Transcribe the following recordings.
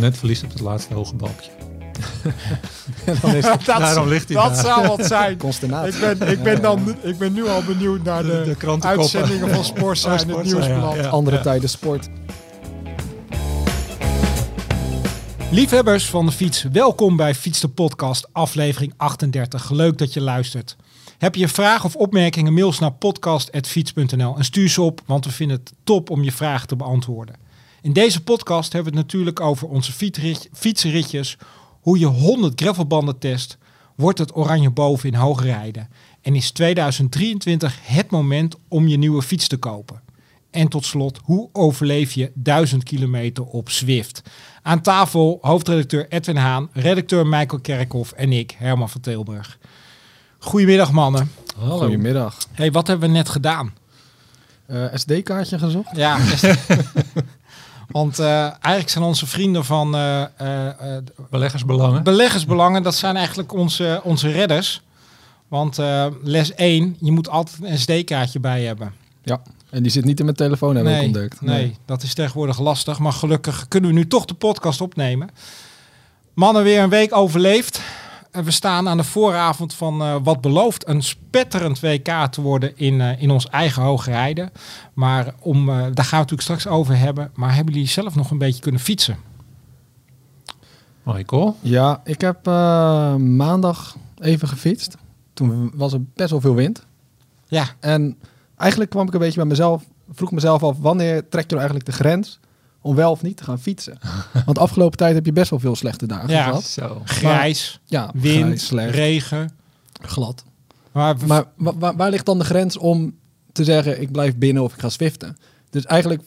net verliest op het laatste hoge balkje. Dat zou wat zijn. Ik ben nu al benieuwd naar de uitzendingen van Sportzij en het Nieuwsblad. Ja. Andere tijden sport. Liefhebbers van de fiets, welkom bij Fiets de Podcast, aflevering 38. Leuk dat je luistert. Heb je vragen of opmerkingen, mails naar podcast@fiets.nl en stuur ze op, want we vinden het top om je vragen te beantwoorden. In deze podcast hebben we het natuurlijk over onze fietsritjes, hoe je 100 gravelbanden test, wordt het oranje boven in Hoogerheide en is 2023 het moment om je nieuwe fiets te kopen. En tot slot, hoe overleef je 1000 kilometer op Zwift? Aan tafel hoofdredacteur Edwin Haan, redacteur Michael Kerkhoff en ik, Herman van Tilburg. Goedemiddag mannen. Hallo. Goedemiddag. Hey, wat hebben we net gedaan? SD-kaartje gezocht? Ja. Want eigenlijk zijn onze vrienden van Beleggersbelangen. Beleggersbelangen, dat zijn eigenlijk onze redders. Want les 1, je moet altijd een SD-kaartje bij hebben. Ja. En die zit niet in mijn telefoon, hebben we ontdekt. Nee, dat is tegenwoordig lastig. Maar gelukkig kunnen we nu toch de podcast opnemen. Mannen, weer een week overleefd. En we staan aan de vooravond van wat belooft een spetterend WK te worden in ons eigen Hoogerheide. Maar daar gaan we het natuurlijk straks over hebben. Maar hebben jullie zelf nog een beetje kunnen fietsen? Michael? Ja, ik heb maandag even gefietst. Toen was er best wel veel wind. Ja. En eigenlijk kwam ik een beetje bij mezelf, vroeg mezelf af, wanneer trek je nou eigenlijk de grens om wel of niet te gaan fietsen? Want de afgelopen tijd heb je best wel veel slechte dagen gehad. Zo. Grijs, wind, slecht, regen. Glad. Maar waar ligt dan de grens om te zeggen, ik blijf binnen of ik ga zwiften? Dus eigenlijk,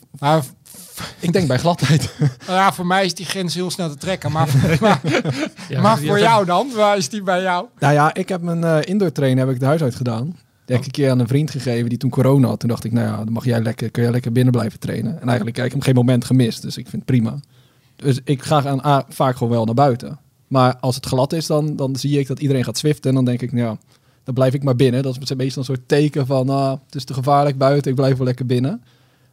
ik denk bij gladheid. Ja, voor mij is die grens heel snel te trekken. Maar voor jou dan? Waar is die bij jou? Nou ja, ik heb mijn indoor trainen heb ik de huis uit gedaan. Die heb ik een keer aan een vriend gegeven die toen corona had. Toen dacht ik, nou ja, dan kun jij lekker binnen blijven trainen. En eigenlijk heb ik hem geen moment gemist, dus ik vind het prima. Dus ik ga vaak gewoon wel naar buiten. Maar als het glad is, dan zie ik dat iedereen gaat zwiften. En dan denk ik, nou ja, dan blijf ik maar binnen. Dat is meestal een soort teken van, het is te gevaarlijk buiten, ik blijf wel lekker binnen.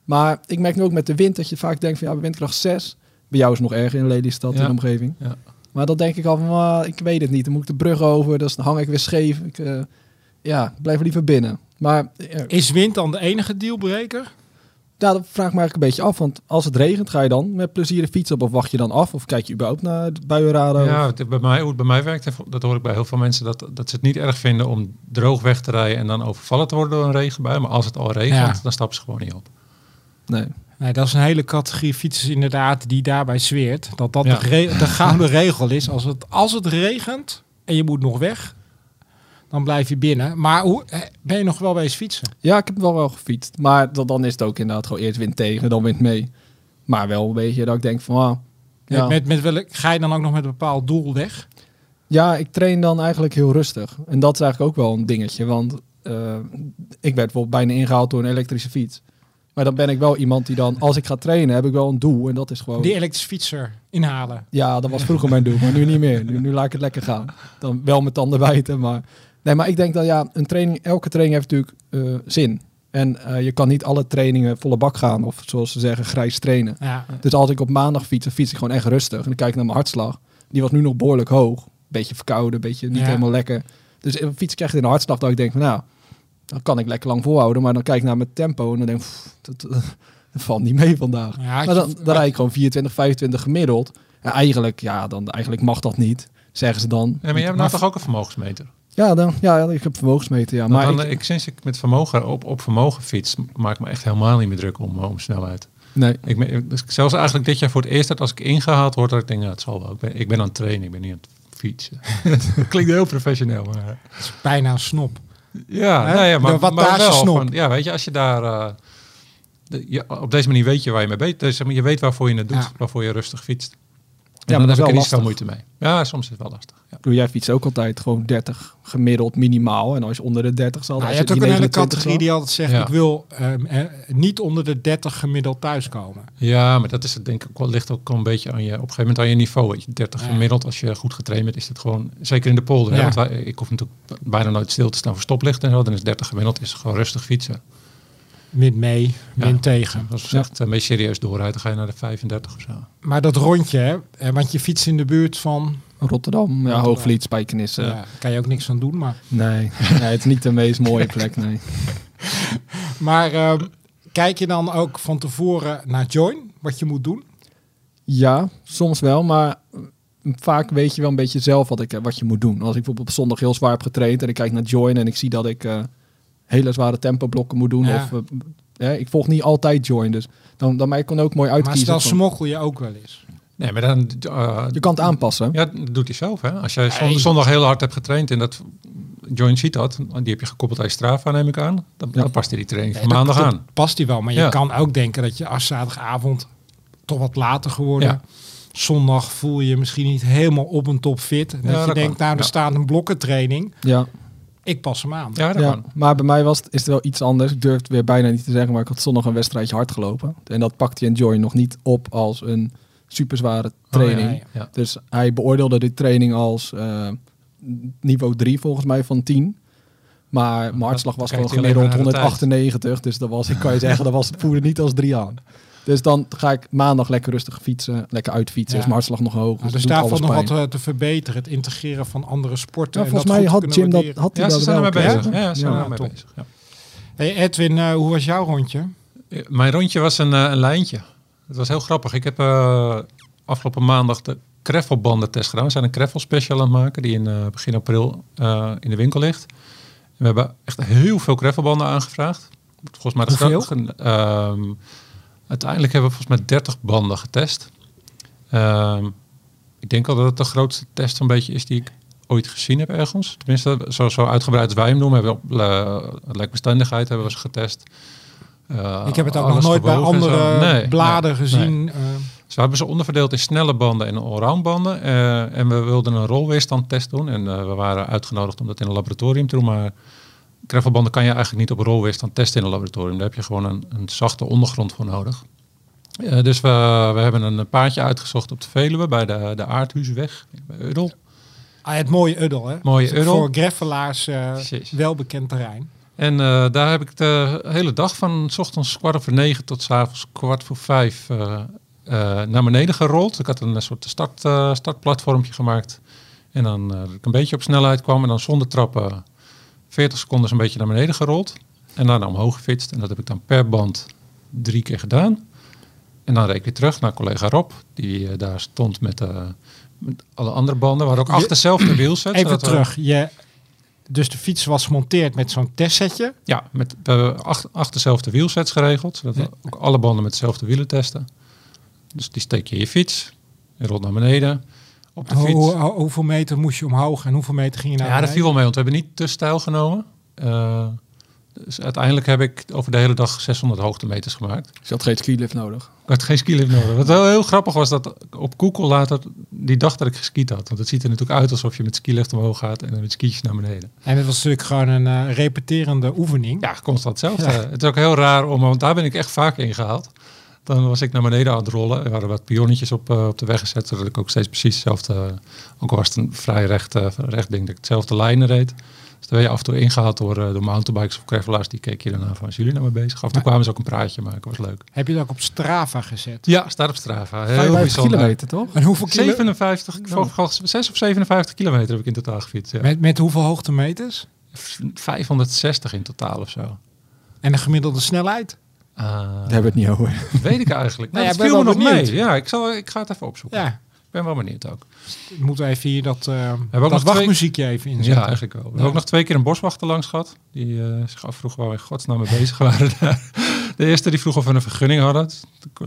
Maar ik merk nu ook met de wind dat je vaak denkt van, ja, windkracht 6. Bij jou is het nog erger in Lelystad, in de omgeving. Ja. Maar dan denk ik al van, ik weet het niet. Dan moet ik de brug over, dan hang ik weer scheef. Ja, blijf liever binnen. Maar, is wind dan de enige dealbreker? Ja, dat vraag ik me eigenlijk een beetje af. Want als het regent, ga je dan met plezier de fiets op? Of wacht je dan af? Of kijk je überhaupt naar de buienradar? Ja, hoe het bij mij werkt, dat hoor ik bij heel veel mensen, dat ze het niet erg vinden om droog weg te rijden en dan overvallen te worden door een regenbui. Maar als het al regent, dan stappen ze gewoon niet op. Nee, dat is een hele categorie fietsers inderdaad die daarbij zweert. De gouden regel is, als het regent en je moet nog weg, dan blijf je binnen. Maar ben je nog wel bezig fietsen? Ja, ik heb wel gefietst. Maar dan is het ook inderdaad gewoon eerst wind tegen, dan wind mee. Maar wel een beetje dat ik denk van, ga je dan ook nog met een bepaald doel weg? Ja, ik train dan eigenlijk heel rustig. En dat is eigenlijk ook wel een dingetje. Want ik werd bijvoorbeeld bijna ingehaald door een elektrische fiets. Maar dan ben ik wel iemand die dan, als ik ga trainen, heb ik wel een doel. En dat is gewoon die elektrische fietser inhalen. Ja, dat was vroeger mijn doel, maar nu niet meer. Nu laat ik het lekker gaan. Dan wel met tanden bijten, maar nee, maar ik denk dat elke training heeft natuurlijk zin. En je kan niet alle trainingen volle bak gaan. Of zoals ze zeggen, grijs trainen. Ja. Dus als ik op maandag fiets ik gewoon echt rustig. En dan kijk ik naar mijn hartslag. Die was nu nog behoorlijk hoog. Beetje verkouden, beetje niet helemaal lekker. Dus op fiets krijg je een hartslag dat ik denk van, dan kan ik lekker lang volhouden. Maar dan kijk ik naar mijn tempo en dan denk ik, dat valt niet mee vandaag. Ja, maar dan rijd ik gewoon 24, 25 gemiddeld. En eigenlijk mag dat niet, zeggen ze dan. Ja, maar je hebt nou toch ook een vermogensmeter? Ja, ik heb vermogensmeter, ja. Maar ik sinds ik met vermogen op vermogen fiets, maak me echt helemaal niet meer druk om snelheid. Nee. Dus zelfs eigenlijk dit jaar voor het eerst dat als ik ingehaald word, dat ik denk, het zal wel. Ik ben aan het trainen, ik ben niet aan het fietsen. Dat klinkt heel professioneel. Maar het is bijna een snop. Ja, maar wel. Snop. Van, weet je, als je daar op deze manier weet je waar je mee bent. Dus je weet waarvoor je het doet, waarvoor je rustig fietst. Ja, maar daar heb ik er niet veel moeite mee. Ja, soms is het wel lastig. Ja. Jij fietst ook altijd gewoon 30 gemiddeld minimaal. En als je onder de 30 zal... je hebt ook een hele categorie die altijd zegt, ik wil niet onder de 30 gemiddeld thuiskomen. Ja, maar dat is het denk ik wel, ligt ook een beetje aan je, op een gegeven moment aan je niveau. Weet je, 30 gemiddeld, als je goed getraind bent, is het gewoon, zeker in de polder. Ja. Want ik hoef natuurlijk bijna nooit stil te staan voor stoplichten en zo. Dan is 30 gemiddeld is gewoon rustig fietsen. min mee, min tegen. Als we echt een beetje serieus doorrijden, dan ga je naar de 35 of zo. Maar dat rondje, hè, want je fietst in de buurt van... Rotterdam, ja, Hoogvliet, Spijkenissen. Ja, kan je ook niks aan doen, maar... Nee, het is niet de meest mooie plek, nee. Maar kijk je dan ook van tevoren naar Join, wat je moet doen? Ja, soms wel, maar vaak weet je wel een beetje zelf wat je moet doen. Als ik bijvoorbeeld op zondag heel zwaar heb getraind en ik kijk naar Join en ik zie dat ik hele zware tempoblokken moet doen. Ja. Of, ik volg niet altijd Join, dus dan mij kon ook mooi uitkiezen. Maar stel smoggel je ook wel eens? Nee, maar dan... je kan het aanpassen. Ja, dat doet hij zelf, hè. Als jij zondag heel hard hebt getraind en dat... Join ziet dat. Die heb je gekoppeld aan Strava, neem ik aan. Dan past hij die training van maandag aan. Dat past hij wel, maar je kan ook denken dat je als zaterdagavond toch wat later geworden... Ja. Zondag voel je misschien niet helemaal op een top fit. En dat je denkt, nou, er staat een blokkentraining. Ja. Ik pas hem aan. Ja, dat kan. Maar bij mij is het wel iets anders. Ik durf het weer bijna niet te zeggen, maar ik had zondag een wedstrijdje hard gelopen. En dat pakte je Join nog niet op als een... superzware training. Ja. Dus hij beoordeelde die training als niveau 3 volgens mij van 10. Maar mijn hartslag was gewoon gemiddeld 198. Dus dat was, ik kan je zeggen, dat was het voerde niet als 3 aan. Dus dan ga ik maandag lekker rustig fietsen. Lekker uitfietsen. Is mijn hartslag nog hoog. Dus daarvan nog wat te verbeteren. Het integreren van andere sporten. Ja, en volgens mij had Jim dat... ze zijn ermee bezig. Ja, ze zijn ermee bezig. Hey Edwin, hoe was jouw rondje? Mijn rondje was een lijntje. Het was heel grappig. Ik heb afgelopen maandag de kreffelbandentest gedaan. We zijn een kreffelspecial aan het maken die in begin april in de winkel ligt. En we hebben echt heel veel kreffelbanden aangevraagd. Volgens mij uiteindelijk hebben we volgens mij 30 banden getest. Ik denk al dat het de grootste test een beetje is die ik ooit gezien heb ergens. Tenminste, zo uitgebreid als wij hem noemen. Hebben we op lijkbestendigheid hebben we ze getest. Ik heb het ook nog nooit bij andere bladen gezien. Nee. Dus we hebben ze onderverdeeld in snelle banden en allround banden. En we wilden een rolweerstandtest doen. En we waren uitgenodigd om dat in een laboratorium te doen. Maar gravelbanden kan je eigenlijk niet op rolweerstand testen in een laboratorium. Daar heb je gewoon een zachte ondergrond voor nodig. Dus we hebben een paadje uitgezocht op de Veluwe bij de Aardhuisweg bij Uddel. Het mooie Uddel, hè? Mooie Uddel. Voor greffelaars welbekend terrein. En daar heb ik de hele dag van 's ochtends 8:15 tot 's avonds 17:15 naar beneden gerold. Ik had een soort startplatformpje gemaakt. En dan dat ik een beetje op snelheid kwam. En dan zonder trappen 40 seconden een beetje naar beneden gerold. En daarna omhoog gefietst. En dat heb ik dan per band 3 keer gedaan. En dan reed ik weer terug naar collega Rob. Die daar stond met alle andere banden. Waar ook achter hetzelfde wiel zet. Even terug, dus de fiets was gemonteerd met zo'n testsetje? Ja, met acht dezelfde wielsets geregeld. Zodat we ook alle banden met dezelfde wielen testen. Dus die steek je in je fiets. En rolt naar beneden. Op de fiets. Hoeveel meter moest je omhoog en hoeveel meter ging je naar beneden? Ja, dat viel wel mee, want we hebben niet te steil genomen. Dus uiteindelijk heb ik over de hele dag 600 hoogtemeters gemaakt. Dus je had geen skilift nodig? Ik had geen skilift nodig. Wat wel heel grappig was, dat op Google later die dag dat ik geskiet had. Want het ziet er natuurlijk uit alsof je met skilift omhoog gaat en dan met skietjes naar beneden. En het was natuurlijk gewoon een repeterende oefening. Ja, constant hetzelfde. Ja. Het is ook heel raar, want daar ben ik echt vaak in gehaald. Dan was ik naar beneden aan het rollen. Er waren wat pionnetjes op de weg gezet, zodat ik ook steeds precies hetzelfde... Ook al was het een vrij recht ding, dat ik hetzelfde lijnen reed. Dus daar ben je af en toe ingehaald door mountainbikers of gravelaars. Die keek je daarna van, zijn jullie nou mee bezig? Af en toe kwamen ze ook een praatje maken, was leuk. Heb je dat ook op Strava gezet? Ja, staat op Strava. Heel 55 kilometer, toch? En hoeveel 57, 6 of 57 kilometer heb ik in totaal gefietst. Ja. Met hoeveel hoogtemeters? 560 in totaal of zo. En de gemiddelde snelheid? Daar hebben we het niet over. Weet ik eigenlijk. Nou, dat viel me nog mee. Ja, ik ga het even opzoeken. Ja. Ik ben wel benieuwd ook. Moeten we even hier dat wachtmuziekje even inzetten? Ja, eigenlijk wel. We hebben ook nog 2 keer een boswachter langs gehad. Die zich afvroeg waar we in godsnaam mee bezig waren. De eerste die vroeg of we een vergunning hadden.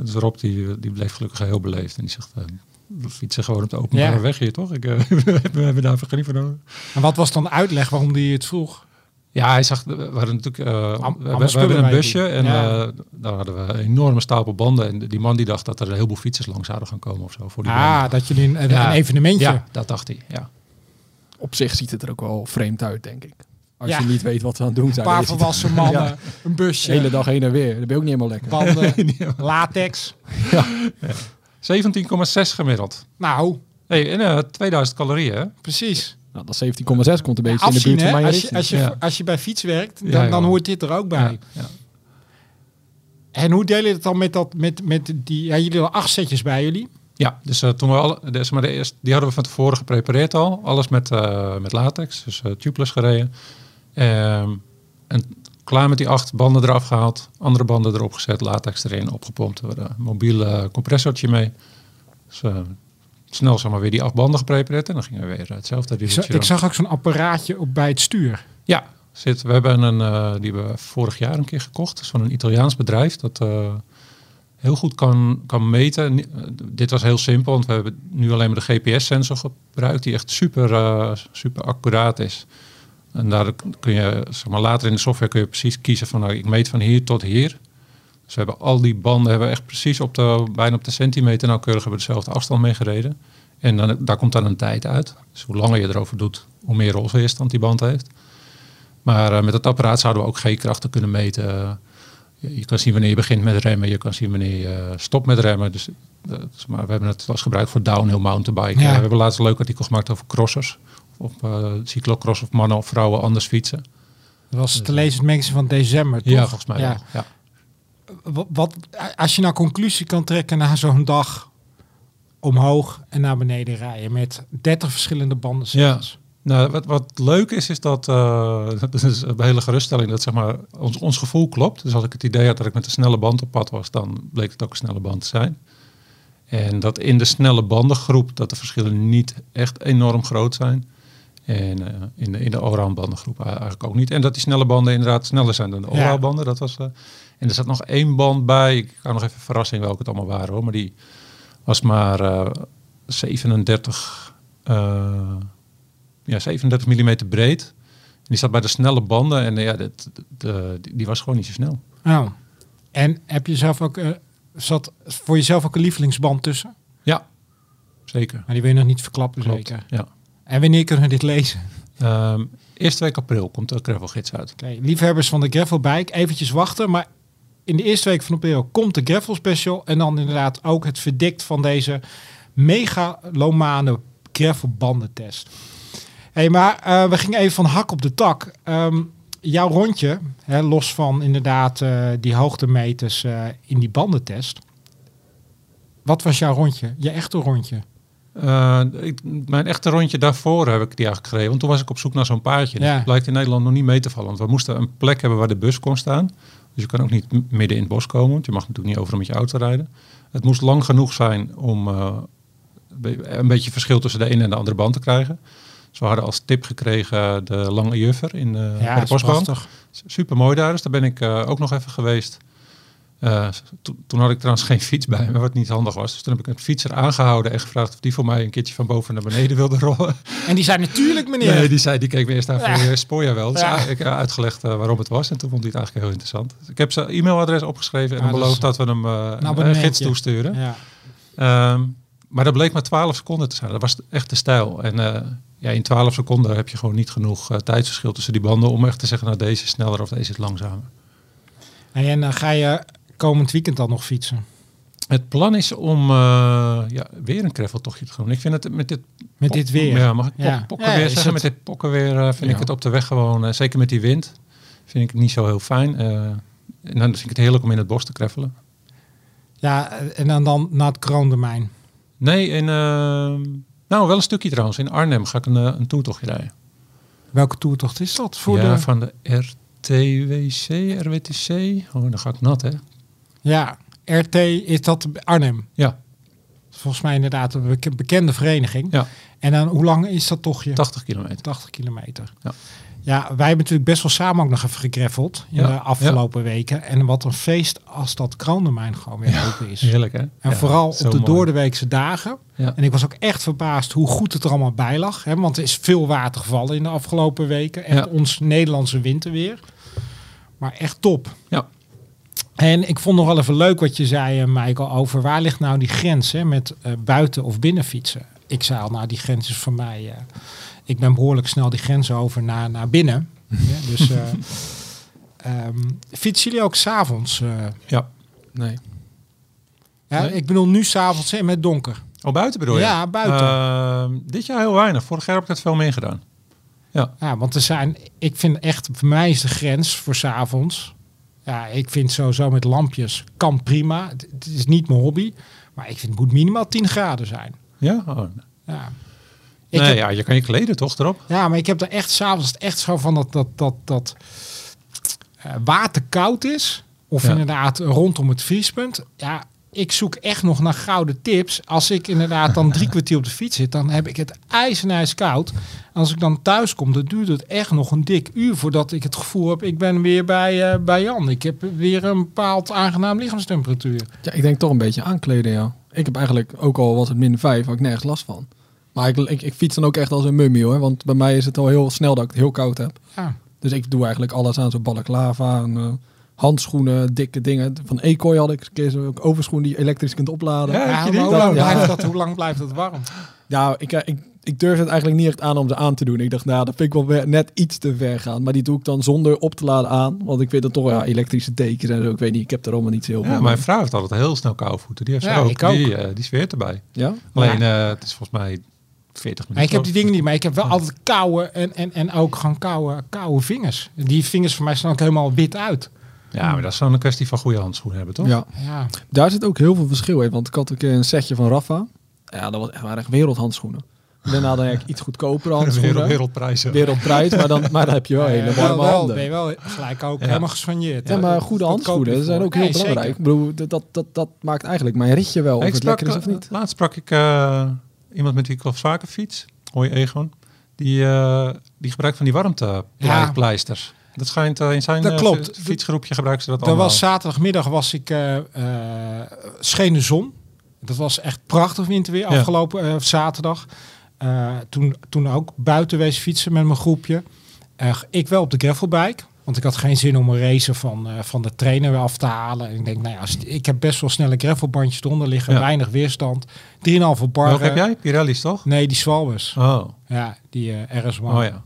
Dus Rob die bleef gelukkig heel beleefd. En die zegt, we fietsen gewoon op de openbare weg hier, toch? We hebben daar een vergunning voor nodig. En wat was dan de uitleg waarom die het vroeg? Ja, hij zag, we hadden natuurlijk we hebben een busje en daar hadden we een enorme stapel banden. En die man die dacht dat er een heleboel fietsers langs zouden gaan komen of zo. Voor die dat jullie een evenementje. Ja, dat dacht hij, Op zich ziet het er ook wel vreemd uit, denk ik. Als je niet weet wat we aan het doen zijn. Een paar volwassen mannen, een busje. De hele dag heen en weer, dat ben je ook niet helemaal lekker. Banden, latex. 17,6 gemiddeld. Nou. Hey, en 2000 calorieën, hè? Precies. Nou, dat 17,6 komt een beetje afzien, in de buurt van mij. Als je bij fiets werkt, dan hoort dit er ook bij. Ja, ja. En hoe delen het dan met dat met die? Ja, jullie hadden 8 setjes bij jullie. Ja, dus toen we die hadden we van tevoren geprepareerd al. Alles met latex, dus tubeless gereden. En klaar met die 8 banden eraf gehaald. Andere banden erop gezet, latex erin, opgepompt. We hadden een mobiel compressortje mee. Dus snel zeg maar weer die 8 banden geprepareerd. En dan gingen we weer hetzelfde. Ik zag ook zo'n apparaatje op bij het stuur. Ja, we hebben die we vorig jaar een keer gekocht. Dat is van een Italiaans bedrijf dat... heel goed kan meten. Dit was heel simpel, want we hebben nu alleen maar de GPS-sensor gebruikt, die echt super accuraat is. En daar kun je, zeg maar, later in de software kun je precies kiezen van, nou, ik meet van hier tot hier. Dus we hebben al die banden echt precies bijna op de centimeter nauwkeurig hebben we dezelfde afstand mee gereden. En dan, daar komt dan een tijd uit. Dus hoe langer je erover doet, hoe meer rolweerstand die band heeft. Maar met het apparaat zouden we ook G-krachten kunnen meten. Je kan zien wanneer je begint met remmen. Je kan zien wanneer je stopt met remmen. Dus, maar we hebben het als gebruikt voor downhill mountainbiken. Ja. We hebben laatst een leuk artikel gemaakt over crossers. Of cyclocross, of mannen of vrouwen anders fietsen. Dat was te lezen het magazine van december, toch? Ja, volgens mij. Ja. Ja. Wat, als je nou conclusie kan trekken na zo'n dag omhoog en naar beneden rijden met 30 verschillende banden. Ja. Nou, wat leuk is dat... dat is een hele geruststelling dat, zeg maar, ons gevoel klopt. Dus als ik het idee had dat ik met een snelle band op pad was... dan bleek het ook een snelle band te zijn. En dat in de snelle bandengroep... dat de verschillen niet echt enorm groot zijn. En in de allround bandengroep eigenlijk ook niet. En dat die snelle banden inderdaad sneller zijn dan de allround banden. Dat was, en er zat nog 1 band bij. Ik ga nog even verrassing welke het allemaal waren, hoor. Maar die was maar 37 mm breed. En die zat bij de snelle banden. En die was gewoon niet zo snel. Oh. En heb je zelf ook... zat voor jezelf ook een lievelingsband tussen? Ja, zeker. Maar die wil je nog niet verklappen. Klopt, zeker? Ja. En wanneer kunnen we dit lezen? Eerste week april komt de gravelgids uit. Okay, liefhebbers van de gravelbike, eventjes wachten. Maar in de eerste week van april komt de gravel special. En dan inderdaad ook het verdikt van deze megalomane gravelbandentest. Hey, maar we gingen even van hak op de tak. Jouw rondje, hè, los van inderdaad die hoogtemeters in die bandentest. Wat was jouw rondje? Je echte rondje? Mijn echte rondje daarvoor heb ik die eigenlijk gereden. Want toen was ik op zoek naar zo'n paardje. Ja. Dat blijkt in Nederland nog niet mee te vallen. Want we moesten een plek hebben waar de bus kon staan. Dus je kan ook niet midden in het bos komen. Want je mag natuurlijk niet overal met je auto rijden. Het moest lang genoeg zijn om een beetje verschil tussen de ene en de andere band te krijgen. Dus we hadden als tip gekregen de Lange Juffer in de Bosbaan. Super mooi daar, dus daar ben ik ook nog even geweest. Toen had ik trouwens geen fiets bij me, wat niet handig was. Dus toen heb ik een fietser aangehouden en gevraagd of die voor mij een keertje van boven naar beneden wilde rollen. En die zei natuurlijk, meneer. Nee, die keek me eerst aan van, spoor jij wel. Dus ik heb uitgelegd waarom het was en toen vond hij het eigenlijk heel interessant. Dus ik heb zijn e-mailadres opgeschreven en beloofd dat we hem een gids toesturen. Ja. Maar dat bleek maar 12 seconden te zijn. Dat was echt de stijl. En in 12 seconden heb je gewoon niet genoeg tijdsverschil tussen die banden om echt te zeggen, nou, deze is sneller of deze is langzamer. En ga je komend weekend dan nog fietsen? Het plan is om weer een graveltochtje te doen. Ik vind het met dit weer. Ja, mag ik pokken weer zeggen? Met dit pokken weer vind ik het op de weg gewoon, zeker met die wind, vind ik het niet zo heel fijn. En dan vind ik het heerlijk om in het bos te gravelen. Ja, en dan naar het Kroondomein. Nee, en wel een stukje trouwens. In Arnhem ga ik een toertochtje rijden. Welke toertocht is dat? Van de RTWC, RWTC. Oh, dan ga ik nat, hè? Ja, RT, is dat Arnhem? Ja. Volgens mij inderdaad een bekende vereniging. Ja. En dan, hoe lang is dat tochtje? 80 kilometer. 80 kilometer. Ja. Ja, wij hebben natuurlijk best wel samen ook nog even gegraffeld in de afgelopen weken. En wat een feest als dat Kroondomein gewoon weer open is. Heerlijk, hè? En vooral op de mooi. Doordeweekse dagen. Ja. En ik was ook echt verbaasd hoe goed het er allemaal bij lag. Hè? Want er is veel water gevallen in de afgelopen weken. Echt ons Nederlandse winterweer. Maar echt top. Ja. En ik vond nog wel even leuk wat je zei, Michael, over waar ligt nou die grens, hè, met buiten of binnen fietsen. Ik zei al, nou, die grens is voor mij... ik ben behoorlijk snel die grens over naar binnen. Ja, dus fietsen jullie ook s'avonds? Ja, nee. Ja, nee. Ik bedoel nu s'avonds en met donker. Oh, buiten bedoel je? Ja, buiten. Dit jaar heel weinig. Vorig jaar heb ik dat veel meer gedaan. Ja, want er zijn... Ik vind echt, voor mij is de grens voor s'avonds Ja, ik vind sowieso met lampjes kan prima. Het is niet mijn hobby. Maar ik vind het moet minimaal 10 graden zijn. Ja? Oh. Ja. Ja, je kan je kleden toch erop? Ja, maar ik heb er echt s'avonds echt zo van dat water koud is. Of inderdaad rondom het vriespunt. Ja, ik zoek echt nog naar gouden tips. Als ik inderdaad dan 3 kwartier op de fiets zit, dan heb ik het ijskoud. Als ik dan thuis kom, dan duurt het echt nog een dik uur voordat ik het gevoel heb, ik ben weer bij Jan. Ik heb weer een bepaald aangenaam lichaamstemperatuur. Ja, ik denk toch een beetje aankleden, ja. Ik heb eigenlijk, ook al was het -5, had ik nergens last van. Maar ik fiets dan ook echt als een mummie, hoor. Want bij mij is het al heel snel dat ik het heel koud heb. Ja. Dus ik doe eigenlijk alles aan, zo'n balaclava en handschoenen, dikke dingen. Van Ekoi had ik een keer zo'n overschoen die je elektrisch kunt opladen. Ja, hoe lang blijft het warm? Ja, ik durf het eigenlijk niet echt aan om ze aan te doen. Ik dacht, dat vind ik wel weer net iets te ver gaan. Maar die doe ik dan zonder op te laden aan. Want ik vind dat toch, elektrische dekens en zo. Ik weet niet, ik heb er allemaal niet heel veel. Ja, mijn vrouw heeft altijd heel snel koude voeten. Die heeft ook. Die zweert erbij. Ja? Alleen, het is volgens mij 40 minuten. Ik heb die dingen niet, maar ik heb wel altijd koude en ook gewoon koude vingers. Die vingers voor mij staan ook helemaal wit uit. Ja, maar dat is dan een kwestie van goede handschoenen hebben, toch? Ja. Ja. Daar zit ook heel veel verschil in. Want ik had een keer een setje van Rafa. Ja, dat waren echt wereldhandschoenen. Daarna dan heb ik iets goedkoper handschoenen. Wereldprijs, maar dan heb je wel hele warme handen. Ben je wel gelijk ook helemaal geswanjeerd. Ja, maar goede handschoenen zijn ook heel belangrijk. Zeker. Ik bedoel, dat maakt eigenlijk mijn ritje wel of het lekker is of niet. Laatst sprak ik iemand met wie ik al vaker fiets. Hoi Egon. Die gebruikt van die warmtepleisters. Dat schijnt in zijn fietsgroepje gebruiken ze dat allemaal. Was zaterdagmiddag scheen de zon. Dat was echt prachtig winterweer afgelopen zaterdag. Toen ook buiten wees fietsen met mijn groepje. Ik wel op de gravelbike. Want ik had geen zin om een race van de trainer weer af te halen. En ik denk, ik heb best wel snelle gravelbandjes eronder liggen. Ja. Weinig weerstand. 3,5 bar. Welke heb jij? Pirelli's toch? Nee, die Swalbers. Oh. Ja, die RS1. Oh ja.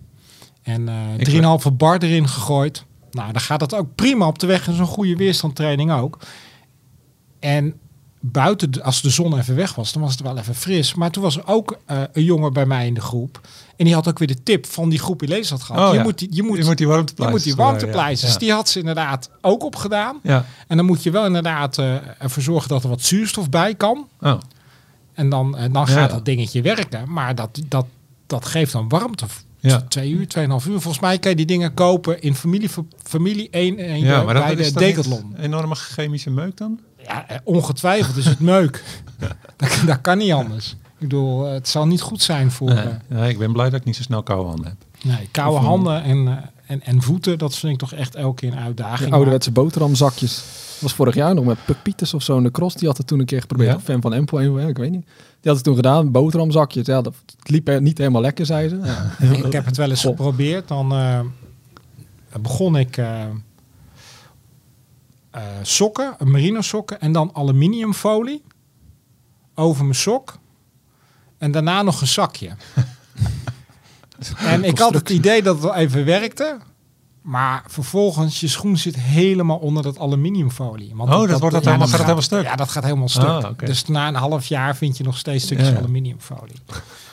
En 3,5 bar erin gegooid. Nou, dan gaat dat ook prima op de weg. En zo'n goede weerstandtraining ook. En buiten, als de zon even weg was, dan was het wel even fris. Maar toen was er ook een jongen bij mij in de groep. En die had ook weer de tip van die groep die lees had gehad. Je moet die warmtepleisters. Ja. Die had ze inderdaad ook opgedaan. Ja. En dan moet je wel inderdaad ervoor zorgen dat er wat zuurstof bij kan. Oh. En dan gaat dat dingetje werken. Maar dat geeft dan warmte. Ja. 2,5 uur. Volgens mij kan je die dingen kopen in familie 1 en maar bij de Decathlon. Enorme chemische meuk dan? Ja, ongetwijfeld is het meuk. Dat kan niet anders. Ik bedoel, het zal niet goed zijn voor... Nee, ik ben blij dat ik niet zo snel koude handen heb. Nee, koude handen en voeten, dat vind ik toch echt elke keer een uitdaging. Ja, ouderwetse boterhamzakjes. Dat was vorig jaar nog met Puck Pieterse of zo in de cross. Die had het toen een keer geprobeerd. Ja? Fem van Empel, ik weet niet. Die had het toen gedaan, boterhamzakjes. Ja, dat liep er niet helemaal lekker, zei ze. Ja. Ik heb het wel eens geprobeerd. Dan begon ik... sokken, merino sokken en dan aluminiumfolie over mijn sok en daarna nog een zakje. En ik had het idee dat het wel even werkte, maar vervolgens je schoen zit helemaal onder dat aluminiumfolie. Want dat wordt helemaal stuk. Ja, dat gaat helemaal stuk. Ah, okay. Dus na een half jaar vind je nog steeds stukjes aluminiumfolie.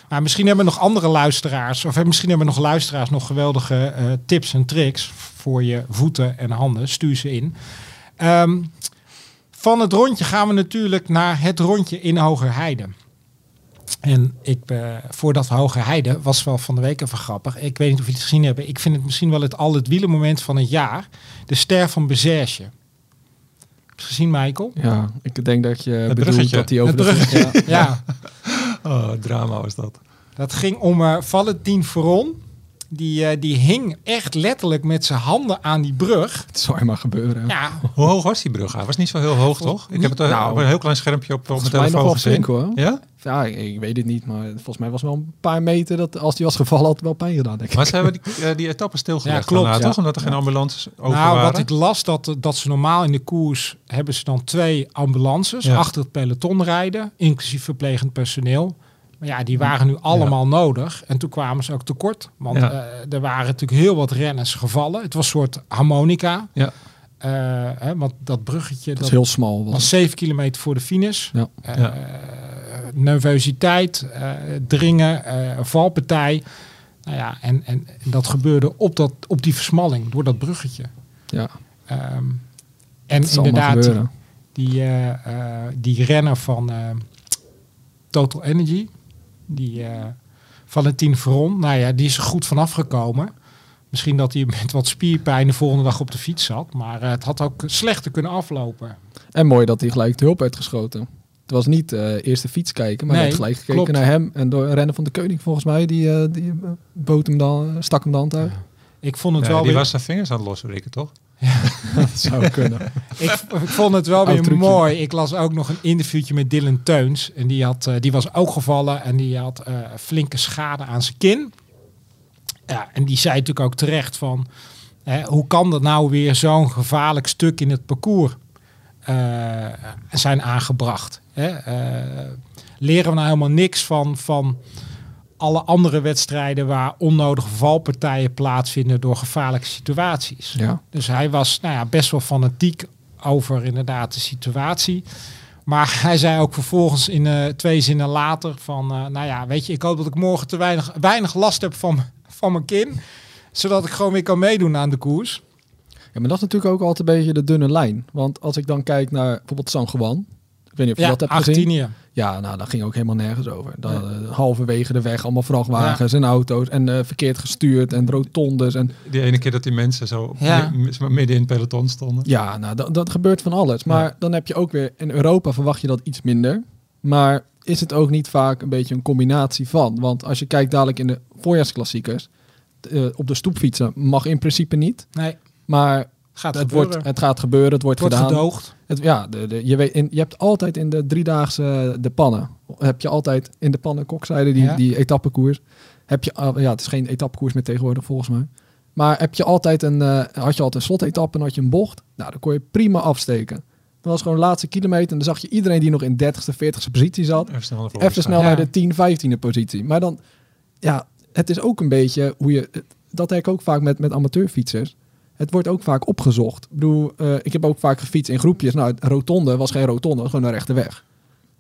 Maar misschien hebben we nog andere luisteraars, of misschien hebben we nog luisteraars nog geweldige tips en tricks voor je voeten en handen. Stuur ze in. Van het rondje gaan we natuurlijk naar het rondje in Hoogerheide. En voordat Hoogerheide was wel van de week even grappig. Ik weet niet of jullie het gezien hebben. Ik vind het misschien wel het wielermoment van het jaar. De Ster van Bessèges. Heb je gezien, Michael? Ja, ik denk dat je bedoelt dat hij over de... Ja. Oh, drama was dat. Dat ging om Valentin Ferron. Die hing echt letterlijk met zijn handen aan die brug. Het zou maar gebeuren. Ja. Hoe hoog was die brug? Hij was niet zo heel hoog, toch? Ik heb het op een heel klein schermpje op mijn telefoon gezien. Ja, ik weet het niet, maar volgens mij was wel een paar meter dat als die was gevallen had wel pijn gedaan, denk ik. Maar ze hebben die etappe stilgelegd. Ja, klopt. Toch? Omdat er geen ambulances over waren. Wat ik las, dat ze normaal in de koers hebben ze dan 2 ambulances achter het peloton rijden, inclusief verplegend personeel. Ja, die waren nu allemaal nodig. En toen kwamen ze ook tekort. Want er waren natuurlijk heel wat renners gevallen. Het was een soort harmonica. Ja. Want dat bruggetje... Dat is heel smal. Was 7 kilometer voor de finish. Ja. Nervositeit, dringen, valpartij. Nou ja, en dat gebeurde op die versmalling door dat bruggetje. Ja. En inderdaad, die renner van Total Energy, die Valentin Ferron, nou ja, die is er goed vanaf gekomen. Misschien dat hij met wat spierpijn de volgende dag op de fiets zat. Maar het had ook slechter kunnen aflopen. En mooi dat hij gelijk de hulp werd geschoten. Het was niet eerst de fiets kijken, maar werd gelijk gekeken naar hem. En door een renner van de Koning, volgens mij, die bood hem dan, stak hem de hand uit. Ja. Ik vond het wel die was zijn vingers aan het losrikken, toch? Ja, dat zou kunnen. Ik vond het wel weer mooi. Ik las ook nog een interviewtje met Dylan Teuns. En die was ook gevallen en die had flinke schade aan zijn kin. Ja, en die zei natuurlijk ook terecht van... hoe kan dat nou weer zo'n gevaarlijk stuk in het parcours zijn aangebracht? Leren we nou helemaal niks van alle andere wedstrijden waar onnodige valpartijen plaatsvinden door gevaarlijke situaties? Ja. Dus hij was best wel fanatiek over inderdaad de situatie. Maar hij zei ook vervolgens in 2 zinnen later van... weet je, ik hoop dat ik morgen te weinig last heb van mijn kin, zodat ik gewoon weer kan meedoen aan de koers. Ja, maar dat is natuurlijk ook altijd een beetje de dunne lijn. Want als ik dan kijk naar bijvoorbeeld San Juan, ik weet niet of je dat hebt gezien. Ja, dat ging ook helemaal nergens over. Dan, halverwege de weg allemaal vrachtwagens en auto's en verkeerd gestuurd en rotondes. En... Die ene keer dat die mensen zo midden in het peloton stonden. Ja, dat gebeurt van alles. Maar dan heb je ook weer, in Europa verwacht je dat iets minder. Maar is het ook niet vaak een beetje een combinatie van? Want als je kijkt dadelijk in de voorjaarsklassiekers, op de stoep fietsen mag in principe niet. Nee. Maar het gaat gebeuren, het wordt gedaan. Gedoogd. Je hebt altijd in de driedaagse de pannen. Heb je altijd in de pannen kokzijde die etappekoers. Heb je, het is geen etappekoers meer tegenwoordig volgens mij. Maar heb je altijd had je altijd een slotetappe en had je een bocht. Nou, dan kon je prima afsteken. Dat was gewoon de laatste kilometer. En dan zag je iedereen die nog in 30e, 40e positie zat. Even snel naar de 10, 15e positie. Maar dan, het is ook een beetje hoe je... Dat heb ik ook vaak met amateurfietsers. Het wordt ook vaak opgezocht. Ik bedoel, ik heb ook vaak gefietst in groepjes. Nou, rotonde was geen rotonde, gewoon een rechte weg.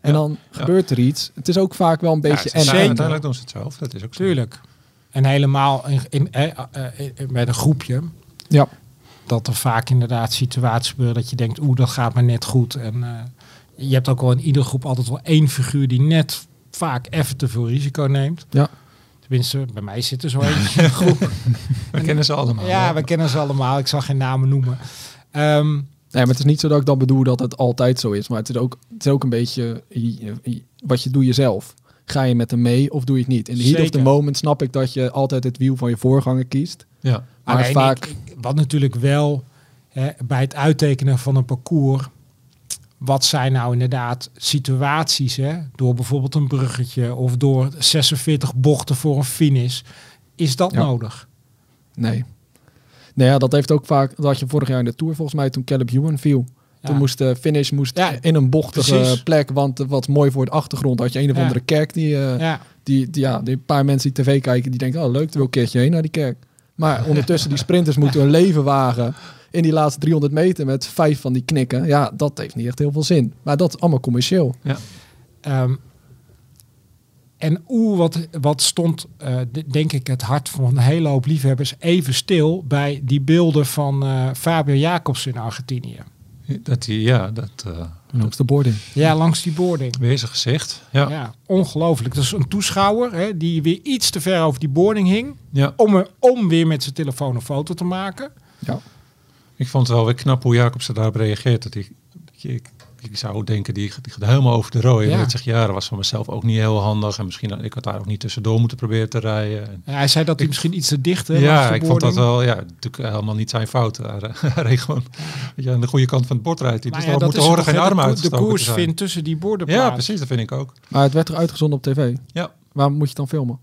En dan gebeurt er iets. Het is ook vaak wel een beetje... uiteindelijk doen ze het zelf. Dat is ook zo. Tuurlijk. En helemaal met een groepje. Ja. Dat er vaak inderdaad situaties gebeuren dat je denkt, dat gaat maar net goed. En je hebt ook wel in iedere groep altijd wel één figuur die net vaak even te veel risico neemt. Ja. Tenminste, bij mij zit er zo eentje in de groep. We kennen ze allemaal. Ja, we kennen ze allemaal. Ik zal geen namen noemen. Maar het is niet zo dat ik dan bedoel dat het altijd zo is. Maar het is ook een beetje wat je doet jezelf. Ga je met hem mee of doe je het niet? In de heat of the moment snap ik dat je altijd het wiel van je voorganger kiest. Ja. Maar vaak... Wat natuurlijk wel bij het uittekenen van een parcours... Wat zijn nou inderdaad situaties, door bijvoorbeeld een bruggetje... of door 46 bochten voor een finish. Is dat nodig? Nee. Nou ja, dat heeft ook vaak... Dat had je vorig jaar in de Tour volgens mij toen Caleb Ewan viel. Ja. Toen moest de finish in een bochtige plek... want wat mooi voor de achtergrond. Had je een of andere kerk die een paar mensen die tv kijken... die denken, leuk, er wil een keertje heen naar die kerk. Maar ondertussen, die sprinters moeten hun leven wagen... in die laatste 300 meter met 5 van die knikken. Ja, dat heeft niet echt heel veel zin. Maar dat is allemaal commercieel. Ja. Wat stond, denk ik, het hart van een hele hoop liefhebbers... even stil bij die beelden van Fabio Jacobs in Argentinië. Langs de boarding. Ja, langs die boarding. Wezen gezicht. Ja, ongelooflijk. Dat is een toeschouwer die weer iets te ver over die boarding hing... Ja. Om weer met zijn telefoon een foto te maken. Ja. Ik vond het wel weer knap hoe Jacobsen daarop reageert. Dat ik zou denken, die gaat helemaal over de rooien. Ja. Dat zegt, dat was voor mezelf ook niet heel handig. En misschien, ik had daar ook niet tussendoor moeten proberen te rijden. Ja, hij zei dat hij misschien iets te dicht... ik vond dat wel, natuurlijk helemaal niet zijn fout. Hij reed gewoon aan de goede kant van het bord rijdt. Dus daar moeten horen geen armen uitgestoken te zijn. De koers vindt tussen die borden plaats. Ja, precies, dat vind ik ook. Maar het werd er uitgezonden op tv. Ja. Waarom moet je dan filmen?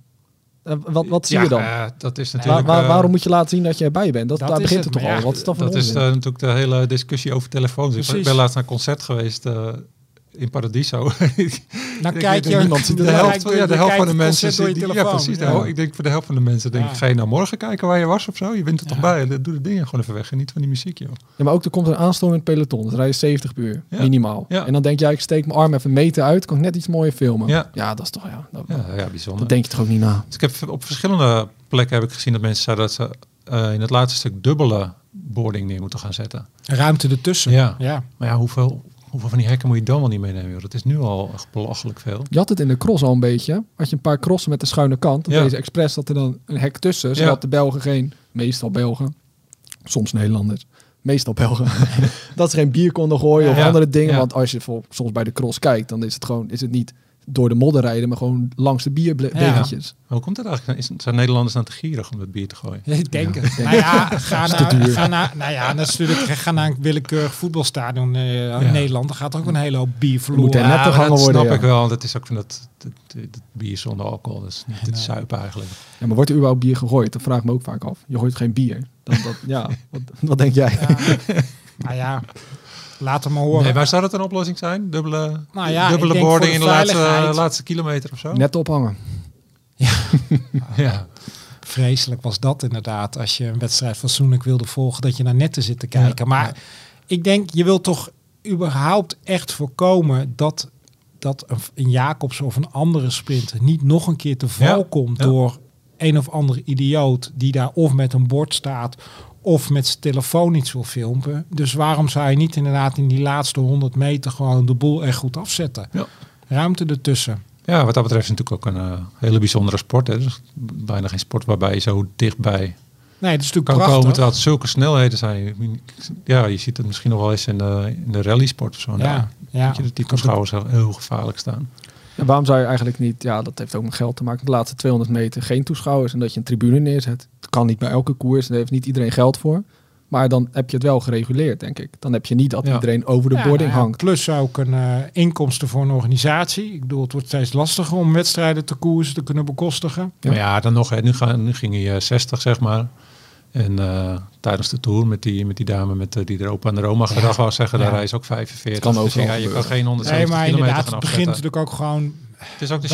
Wat zie je dan? Dat is natuurlijk, waarom moet je laten zien dat je erbij bent? Daar begint het toch al. Wat is dat is natuurlijk de hele discussie over telefoons. Precies. Ik ben laatst naar een concert geweest in Paradiso. Dan kijk je de helft van de mensen. Precies. Ja. Ik denk voor de helft van de mensen. Denk ik, ga je nou morgen kijken waar je was of zo? Je wint er toch bij. Doe de dingen gewoon even weg. En niet van die muziek, joh. Ja, maar ook er komt een aanstormend peloton. Dan rij je 70 uur minimaal. Ja. En dan denk je, ik steek mijn arm even meter uit. Kan ik net iets mooier filmen. Ja, dat is toch... bijzonder. Dat denk je toch ook niet na. Dus ik heb op verschillende plekken heb ik gezien dat mensen zeiden dat ze in het laatste stuk dubbele boarding neer moeten gaan zetten. Ruimte ertussen. Ja, ja. Maar ja, hoeveel van die hekken moet je dan wel niet meenemen? Joh? Dat is nu al echt belachelijk veel. Je had het in de cross al een beetje. Had je een paar crossen met de schuine kant. Ja. Deze expres zat er dan een hek tussen. Zodat de Belgen geen... Meestal Belgen. Soms Nederlanders. Meestal Belgen. dat ze geen bier konden gooien of andere dingen. Ja. Want als je soms bij de cross kijkt, dan is het gewoon... Is het niet door de modder rijden, maar gewoon langs de bierdegentjes. Ja. Hoe komt dat eigenlijk? Zijn Nederlanders nou te gierig om het bier te gooien? Ik denk het. Nou ja, ga naar een willekeurig voetbalstadion in Nederland. Dan gaat ook een hele hoop bier verloren. Moet er net te hangen worden. Dat snap ik wel. Dat is ook van dat bier zonder alcohol. Dat is niet het zuipen eigenlijk. Ja, maar wordt er überhaupt bier gegooid? Dat vraag ik me ook vaak af. Je gooit geen bier. Wat denk jij? Ja. Nou ja... Laat hem maar horen. Nee, waar zou dat een oplossing zijn? Dubbele boarding in de laatste kilometer of zo? Net ophangen. Ja. ja. Vreselijk was dat inderdaad. Als je een wedstrijd fatsoenlijk wilde volgen, dat je naar netten zit te kijken. Ja. Maar ik denk, je wilt toch überhaupt echt voorkomen dat een Jacobsen of een andere sprinter niet nog een keer te val komt door een of andere idioot die daar of met een bord staat... of met zijn telefoon niet wil filmen. Dus waarom zou je niet inderdaad in die laatste 100 meter... gewoon de boel echt goed afzetten? Ja. Ruimte ertussen. Ja, wat dat betreft is natuurlijk ook een hele bijzondere sport. Hè. Dus bijna geen sport waarbij je zo dichtbij dat is kan prachtig. Komen. Terwijl zulke snelheden zijn. Ja, je ziet het misschien nog wel eens in de rallysport of zo. Die toeschouwers heel gevaarlijk staan. En waarom zou je eigenlijk niet... Ja, dat heeft ook met geld te maken. De laatste 200 meter geen toeschouwers en dat je een tribune neerzet. Dat kan niet bij elke koers. Daar heeft niet iedereen geld voor. Maar dan heb je het wel gereguleerd, denk ik. Dan heb je niet dat iedereen over de boarding hangt. Plus ook een inkomsten voor een organisatie. Ik bedoel, het wordt steeds lastiger om wedstrijden te koersen te kunnen bekostigen. Ja. Maar ja, dan nog. Hè. Nu ging hij 60, zeg maar. En tijdens de Tour met die dame die er opa en de Roma gedrag was, zeggen, daar reis ook 45. Kan dus je kan geen 170 maar kilometer gaan afzetten. Het begint natuurlijk ook gewoon... Het is ook de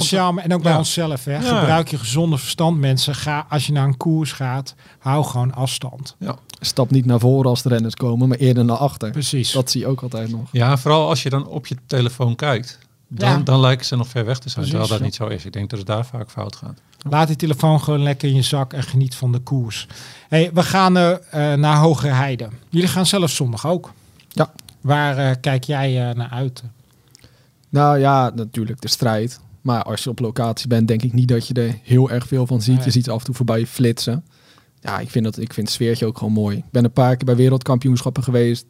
charme. En ook bij onszelf. Hè. Ja. Gebruik je gezonde verstand, mensen. Als je naar een koers gaat, hou gewoon afstand. Ja. Stap niet naar voren als de renners komen, maar eerder naar achter. Precies. Dat zie je ook altijd nog. Ja, vooral als je dan op je telefoon kijkt. Dan lijken ze nog ver weg te zijn, terwijl dat niet zo is. Ik denk dat het daar vaak fout gaat. Laat die telefoon gewoon lekker in je zak en geniet van de koers. Hey, we gaan naar Hoogerheide. Jullie gaan zelf zondag ook. Ja. Waar kijk jij naar uit? Nou ja, natuurlijk de strijd. Maar als je op locatie bent, denk ik niet dat je er heel erg veel van ziet. Je ziet af en toe voorbij flitsen. Ja, ik vind het sfeertje ook gewoon mooi. Ik ben een paar keer bij wereldkampioenschappen geweest.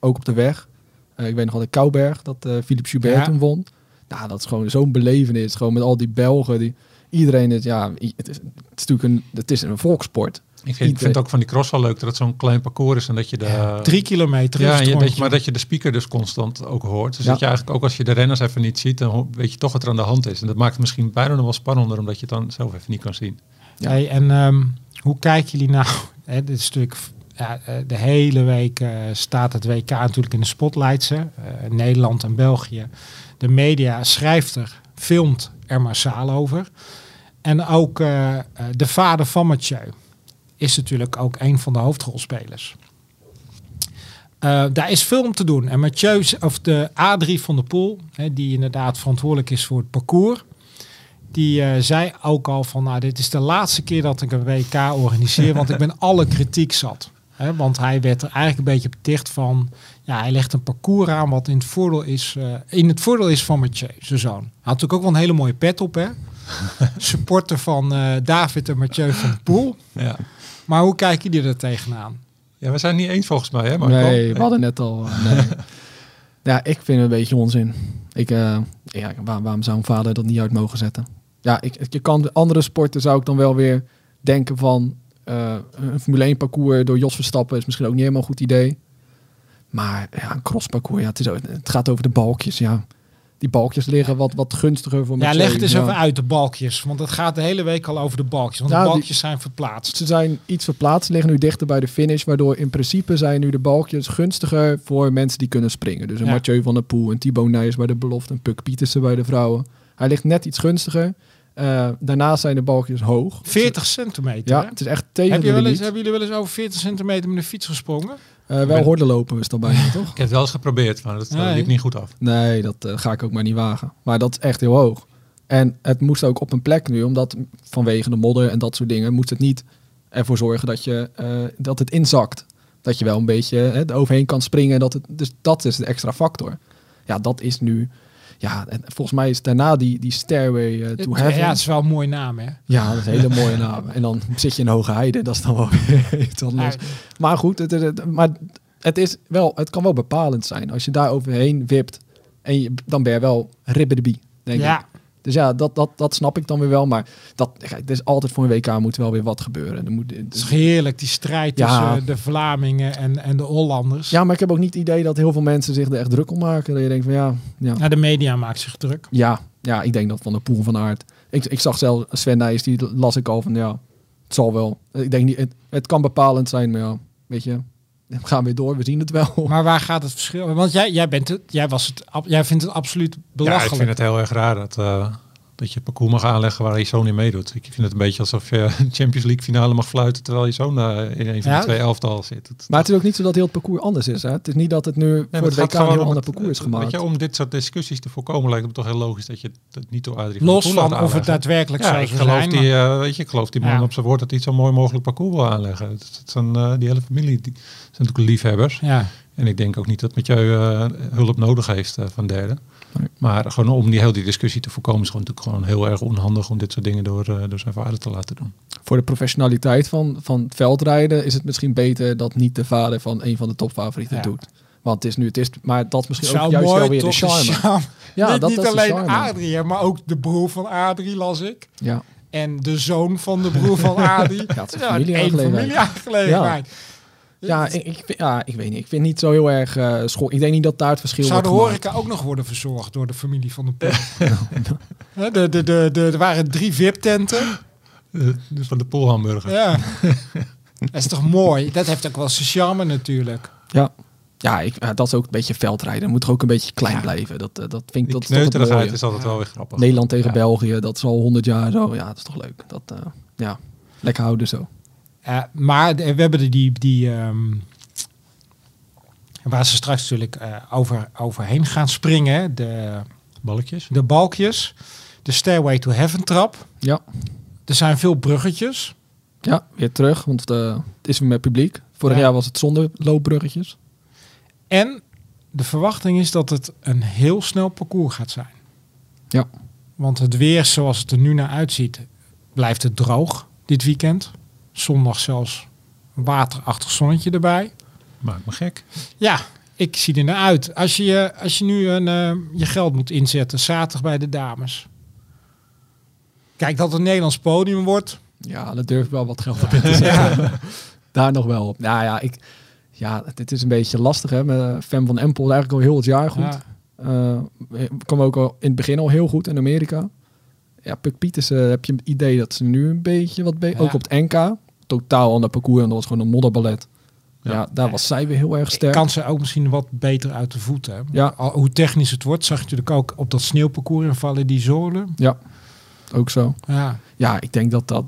Ook op de weg. Ik weet nog altijd Kouberg, dat Philippe Joubert toen won. Nou, dat is gewoon zo'n belevenis. Gewoon met al die Belgen. Iedereen is, het is een volkssport. Ik vind ook van die cross wel leuk dat het zo'n klein parcours is en dat je de... 3 kilometer is het maar dat je de speaker dus constant ook hoort. Dus dat je eigenlijk ook als je de renners even niet ziet, dan weet je toch wat er aan de hand is. En dat maakt het misschien bijna nog wel spannender, omdat je het dan zelf even niet kan zien. Ja. Hey, en hoe kijken jullie nou? Dit is natuurlijk... Ja, de hele week staat het WK natuurlijk in de spotlights. Nederland en België. De media schrijft er, filmt er massaal over. En ook de vader van Mathieu is natuurlijk ook een van de hoofdrolspelers. Daar is veel om te doen. En Mathieu, of de Adrie van der Poel, die inderdaad verantwoordelijk is voor het parcours... Die zei ook al van, nou, dit is de laatste keer dat ik een WK organiseer... want ik ben alle kritiek zat. Hè? Want hij werd er eigenlijk een beetje beticht van... ja, hij legt een parcours aan wat in het voordeel is van Mathieu, zijn zoon. Hij had natuurlijk ook wel een hele mooie pet op, hè? Supporter van David en Mathieu van der Poel. Ja. Maar hoe kijken jullie er tegenaan? Ja, we zijn niet eens volgens mij, hè? Marco? Nee, we hadden net al... Nee. Ja, ik vind het een beetje onzin. Waarom zou een vader dat niet uit mogen zetten? Ja, je kan andere sporten zou ik dan wel weer denken van... een Formule 1 parcours door Jos Verstappen is misschien ook niet helemaal een goed idee. Maar ja, een crossparcours, het gaat over de balkjes, ja. Die balkjes liggen wat gunstiger voor mensen. Ja, leg het eens even uit, de balkjes. Want het gaat de hele week al over de balkjes. Want de balkjes zijn verplaatst. Ze zijn iets verplaatst, liggen nu dichter bij de finish. Waardoor in principe zijn nu de balkjes gunstiger voor mensen die kunnen springen. Dus een Mathieu van der Poel, een Thibaut Nys bij de belofte, een Puck Pieterse bij de vrouwen. Hij ligt net iets gunstiger. Daarnaast zijn de balkjes hoog. 40 centimeter. Ja, hè? Het is echt tegen de limiet. Hebben jullie wel eens over 40 centimeter met een fiets gesprongen? Wel horden lopen is dan bijna, toch? Ik heb het wel eens geprobeerd, maar dat liep niet goed af. Nee, dat ga ik ook maar niet wagen. Maar dat is echt heel hoog. En het moest ook op een plek nu, omdat vanwege de modder en dat soort dingen... moest het niet ervoor zorgen dat je dat het inzakt. Dat je wel een beetje eroverheen kan springen. Dus dat is de extra factor. Ja, dat is nu... Ja, en volgens mij is daarna die Stairway to Heaven. Ja, dat is wel een mooie naam, hè? Ja, dat is een hele mooie naam. En dan zit je in Hoogerheide. Dat is dan wel weer iets anders. Maar goed, het is wel, het kan wel bepalend zijn. Als je daar overheen wipt, dan ben je wel ribbedebie, denk ik. Dus ja, dat snap ik dan weer wel. Maar kijk, dus altijd voor een WK moet wel weer wat gebeuren. Het is heerlijk, die strijd tussen de Vlamingen en de Hollanders. Ja, maar ik heb ook niet het idee dat heel veel mensen zich er echt druk om maken. Dat je denkt van ja. Ja, de media maakt zich druk. Ja, ik denk dat Van der Poel, Van Aert. Ik zag zelf Sven Nijs, die las ik al van ja, het zal wel. Ik denk niet, het kan bepalend zijn, maar ja, weet je... We gaan weer door, we zien het wel. Maar waar gaat het verschil? Want jij vindt het absoluut belachelijk. Ja, ik vind het heel erg raar dat je parcours mag aanleggen waar je zoon in meedoet. Ik vind het een beetje alsof je een Champions League finale mag fluiten terwijl je zoon in een van de twee elftal zit. Maar het is ook niet zo dat heel het parcours anders is. Hè? Het is niet dat het nu voor het WK een heel ander parcours is gemaakt. Om dit soort discussies te voorkomen lijkt het toch heel logisch dat je dat niet door Adrie van der Poel laat aanleggen. Los van of het daadwerkelijk zou zijn. Ik geloof die man op zijn woord dat hij zo mooi mogelijk parcours wil aanleggen. Die hele familie zijn natuurlijk liefhebbers. Ja. En ik denk ook niet dat Mathieu hulp nodig heeft van derden. Nee. Maar gewoon om die hele discussie te voorkomen is natuurlijk heel erg onhandig om dit soort dingen door zijn vader te laten doen. Voor de professionaliteit van het veldrijden is het misschien beter dat niet de vader van een van de topfavorieten doet. Want het is maar dat misschien ook juist wel weer de charme. Ja, niet alleen Adrie, maar ook de broer van Adrie las ik. Ja. En de zoon van de broer van Adrie. Ja, het is familie-aangelegenheid. Ja, ik weet niet. Ik vind niet zo heel erg Ik denk niet dat daar het verschil wordt gemaakt. Zou de horeca ook nog worden verzorgd door de familie van de Poel? Er waren 3 VIP-tenten. Dus van de Poelhamburger. Ja. Dat is toch mooi? Dat heeft ook wel zijn charme natuurlijk. Ja, dat is ook een beetje veldrijden. Dat moet toch ook een beetje klein blijven. Dat vind ik dat toch het mooie. Is altijd wel weer grappig. Nederland tegen België, dat is al 100 jaar zo. Ja, dat is toch leuk. Lekker houden zo. Maar we hebben waar ze straks natuurlijk overheen gaan springen. De balkjes. De Stairway to Heaven trap. Ja. Er zijn veel bruggetjes. Ja, weer terug. Want het is weer met publiek. Vorig jaar was het zonder loopbruggetjes. En de verwachting is dat het een heel snel parcours gaat zijn. Ja. Want het weer zoals het er nu naar uitziet, blijft het droog dit weekend. Zondag zelfs een waterachtig zonnetje erbij. Maakt me gek. Ja, ik zie er naar uit. Als je nu je geld moet inzetten, zaterdag bij de dames. Kijk, dat het een Nederlands podium wordt. Ja, daar durf ik wel wat geld op in te zetten. Ja. Daar nog wel op. Nou ja, dit is een beetje lastig. Hè? Met Fem van Empel eigenlijk al heel het jaar goed. Ja. Kwam ook al in het begin al heel goed in Amerika. Ja, Puck Pieterse, heb je het idee dat ze nu een beetje wat... Ook op het NK, totaal ander parcours. En dat was gewoon een modderballet. Ja, daar was zij weer heel erg sterk. Kan ze ook misschien wat beter uit de voeten. Hè? Ja. Hoe technisch het wordt, zag je natuurlijk ook op dat sneeuwparcours in Valle di Zole. Ja, ook zo. Ja, ik denk dat... dat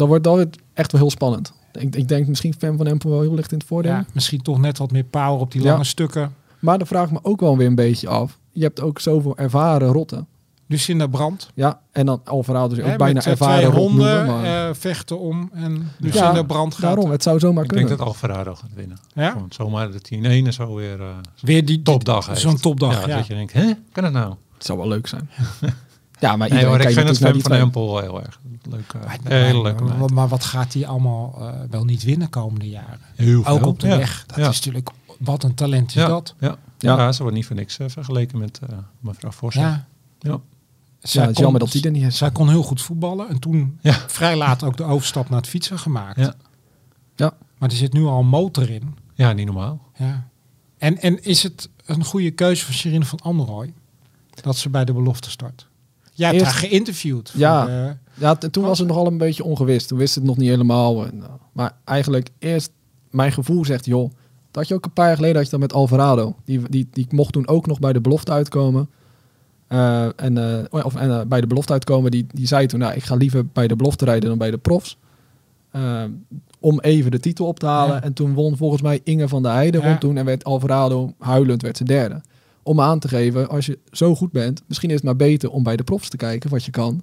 wordt dan echt wel heel spannend. Ik denk misschien Fem van Empel wel heel licht in het voordeel. Ja, misschien toch net wat meer power op die lange stukken. Maar dan vraag ik me ook wel weer een beetje af. Je hebt ook zoveel ervaren rotten. Lucinda Brandt. Ja, en dan Alvarado dus ook bijna ervaren. 2 honden vechten om en Lucinda Brandt gaat. Daarom, het zou zomaar kunnen. Ik denk dat Alvarado gaat winnen. Ja? Gewoon zomaar dat hij in één zo weer die topdag heeft. Zo'n topdag, dat je denkt, hè, kan het nou? Het zou wel leuk zijn. Ja, maar ik vind het Fem van Empel heel erg leuk. Heel leuk. Maar wat gaat hij allemaal wel niet winnen komende jaren? Heel veel. Ook op de weg. Dat is natuurlijk, wat een talent is dat. Ja, ze wordt niet voor niks vergeleken met mevrouw Vossen. Ja. Het is jammer dat die er niet is. Zij kon heel goed voetballen. En toen vrij laat ook de overstap naar het fietsen gemaakt. Ja. Maar er zit nu al een motor in. Ja, niet normaal. Ja. En is het een goede keuze voor Sherine van Amrooy dat ze bij de belofte start? Jij hebt haar geïnterviewd. Toen was het nogal een beetje ongewis. Toen wist het nog niet helemaal. Maar eigenlijk eerst mijn gevoel zegt, joh, dat had je ook een paar jaar geleden had je dat met Alvarado. Die mocht toen ook nog bij de belofte uitkomen. Bij de belofte uitkomen, die zei toen, ik ga liever bij de belofte rijden dan bij de profs. Om even de titel op te halen. Ja. En toen won volgens mij Inge van der Heijden toen en werd Alvarado huilend, werd ze derde. Om aan te geven, als je zo goed bent, misschien is het maar beter om bij de profs te kijken wat je kan.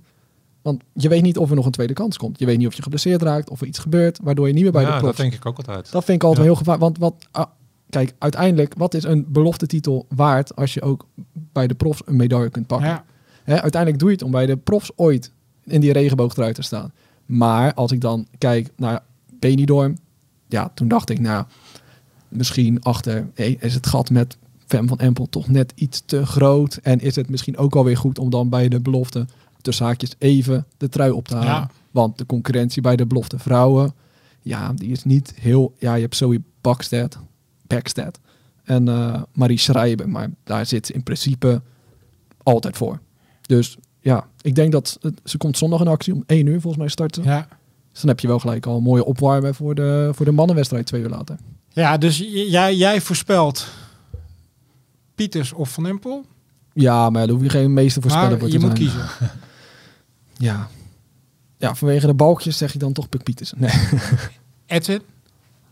Want je weet niet of er nog een tweede kans komt. Je weet niet of je geblesseerd raakt, of er iets gebeurt, waardoor je niet meer bij de prof... Ja, dat denk ik ook altijd. Dat vind ik altijd heel gevaarlijk. Want kijk, uiteindelijk, wat is een beloftetitel waard als je ook bij de profs een medaille kunt pakken? Ja. Hè, uiteindelijk doe je het om bij de profs ooit in die regenboogtrui te staan. Maar als ik dan kijk naar Benidorm, ja, toen dacht ik, nou, misschien is het gat met Fem van Empel toch net iets te groot? En is het misschien ook alweer goed om dan bij de belofte tussen haakjes even de trui op te halen? Ja. Want de concurrentie bij de belofte vrouwen, ja, die is niet heel... Ja, je hebt Zoe Backstead en Marie Schrijber, maar daar zit ze in principe altijd voor. Dus ja, ik denk dat ze komt zondag in actie om 1:00 volgens mij starten. Ja. Dus dan heb je wel gelijk al een mooie opwarmen voor de mannenwedstrijd 2 uur later. Ja, dus jij voorspelt Pieters of Van Empel? Ja, maar dan hoef je geen meester voorspeller voor te zijn. Maar je moet kiezen. Ja. Ja, vanwege de balkjes zeg ik dan toch Puck Pieterse. Nee. Edwin?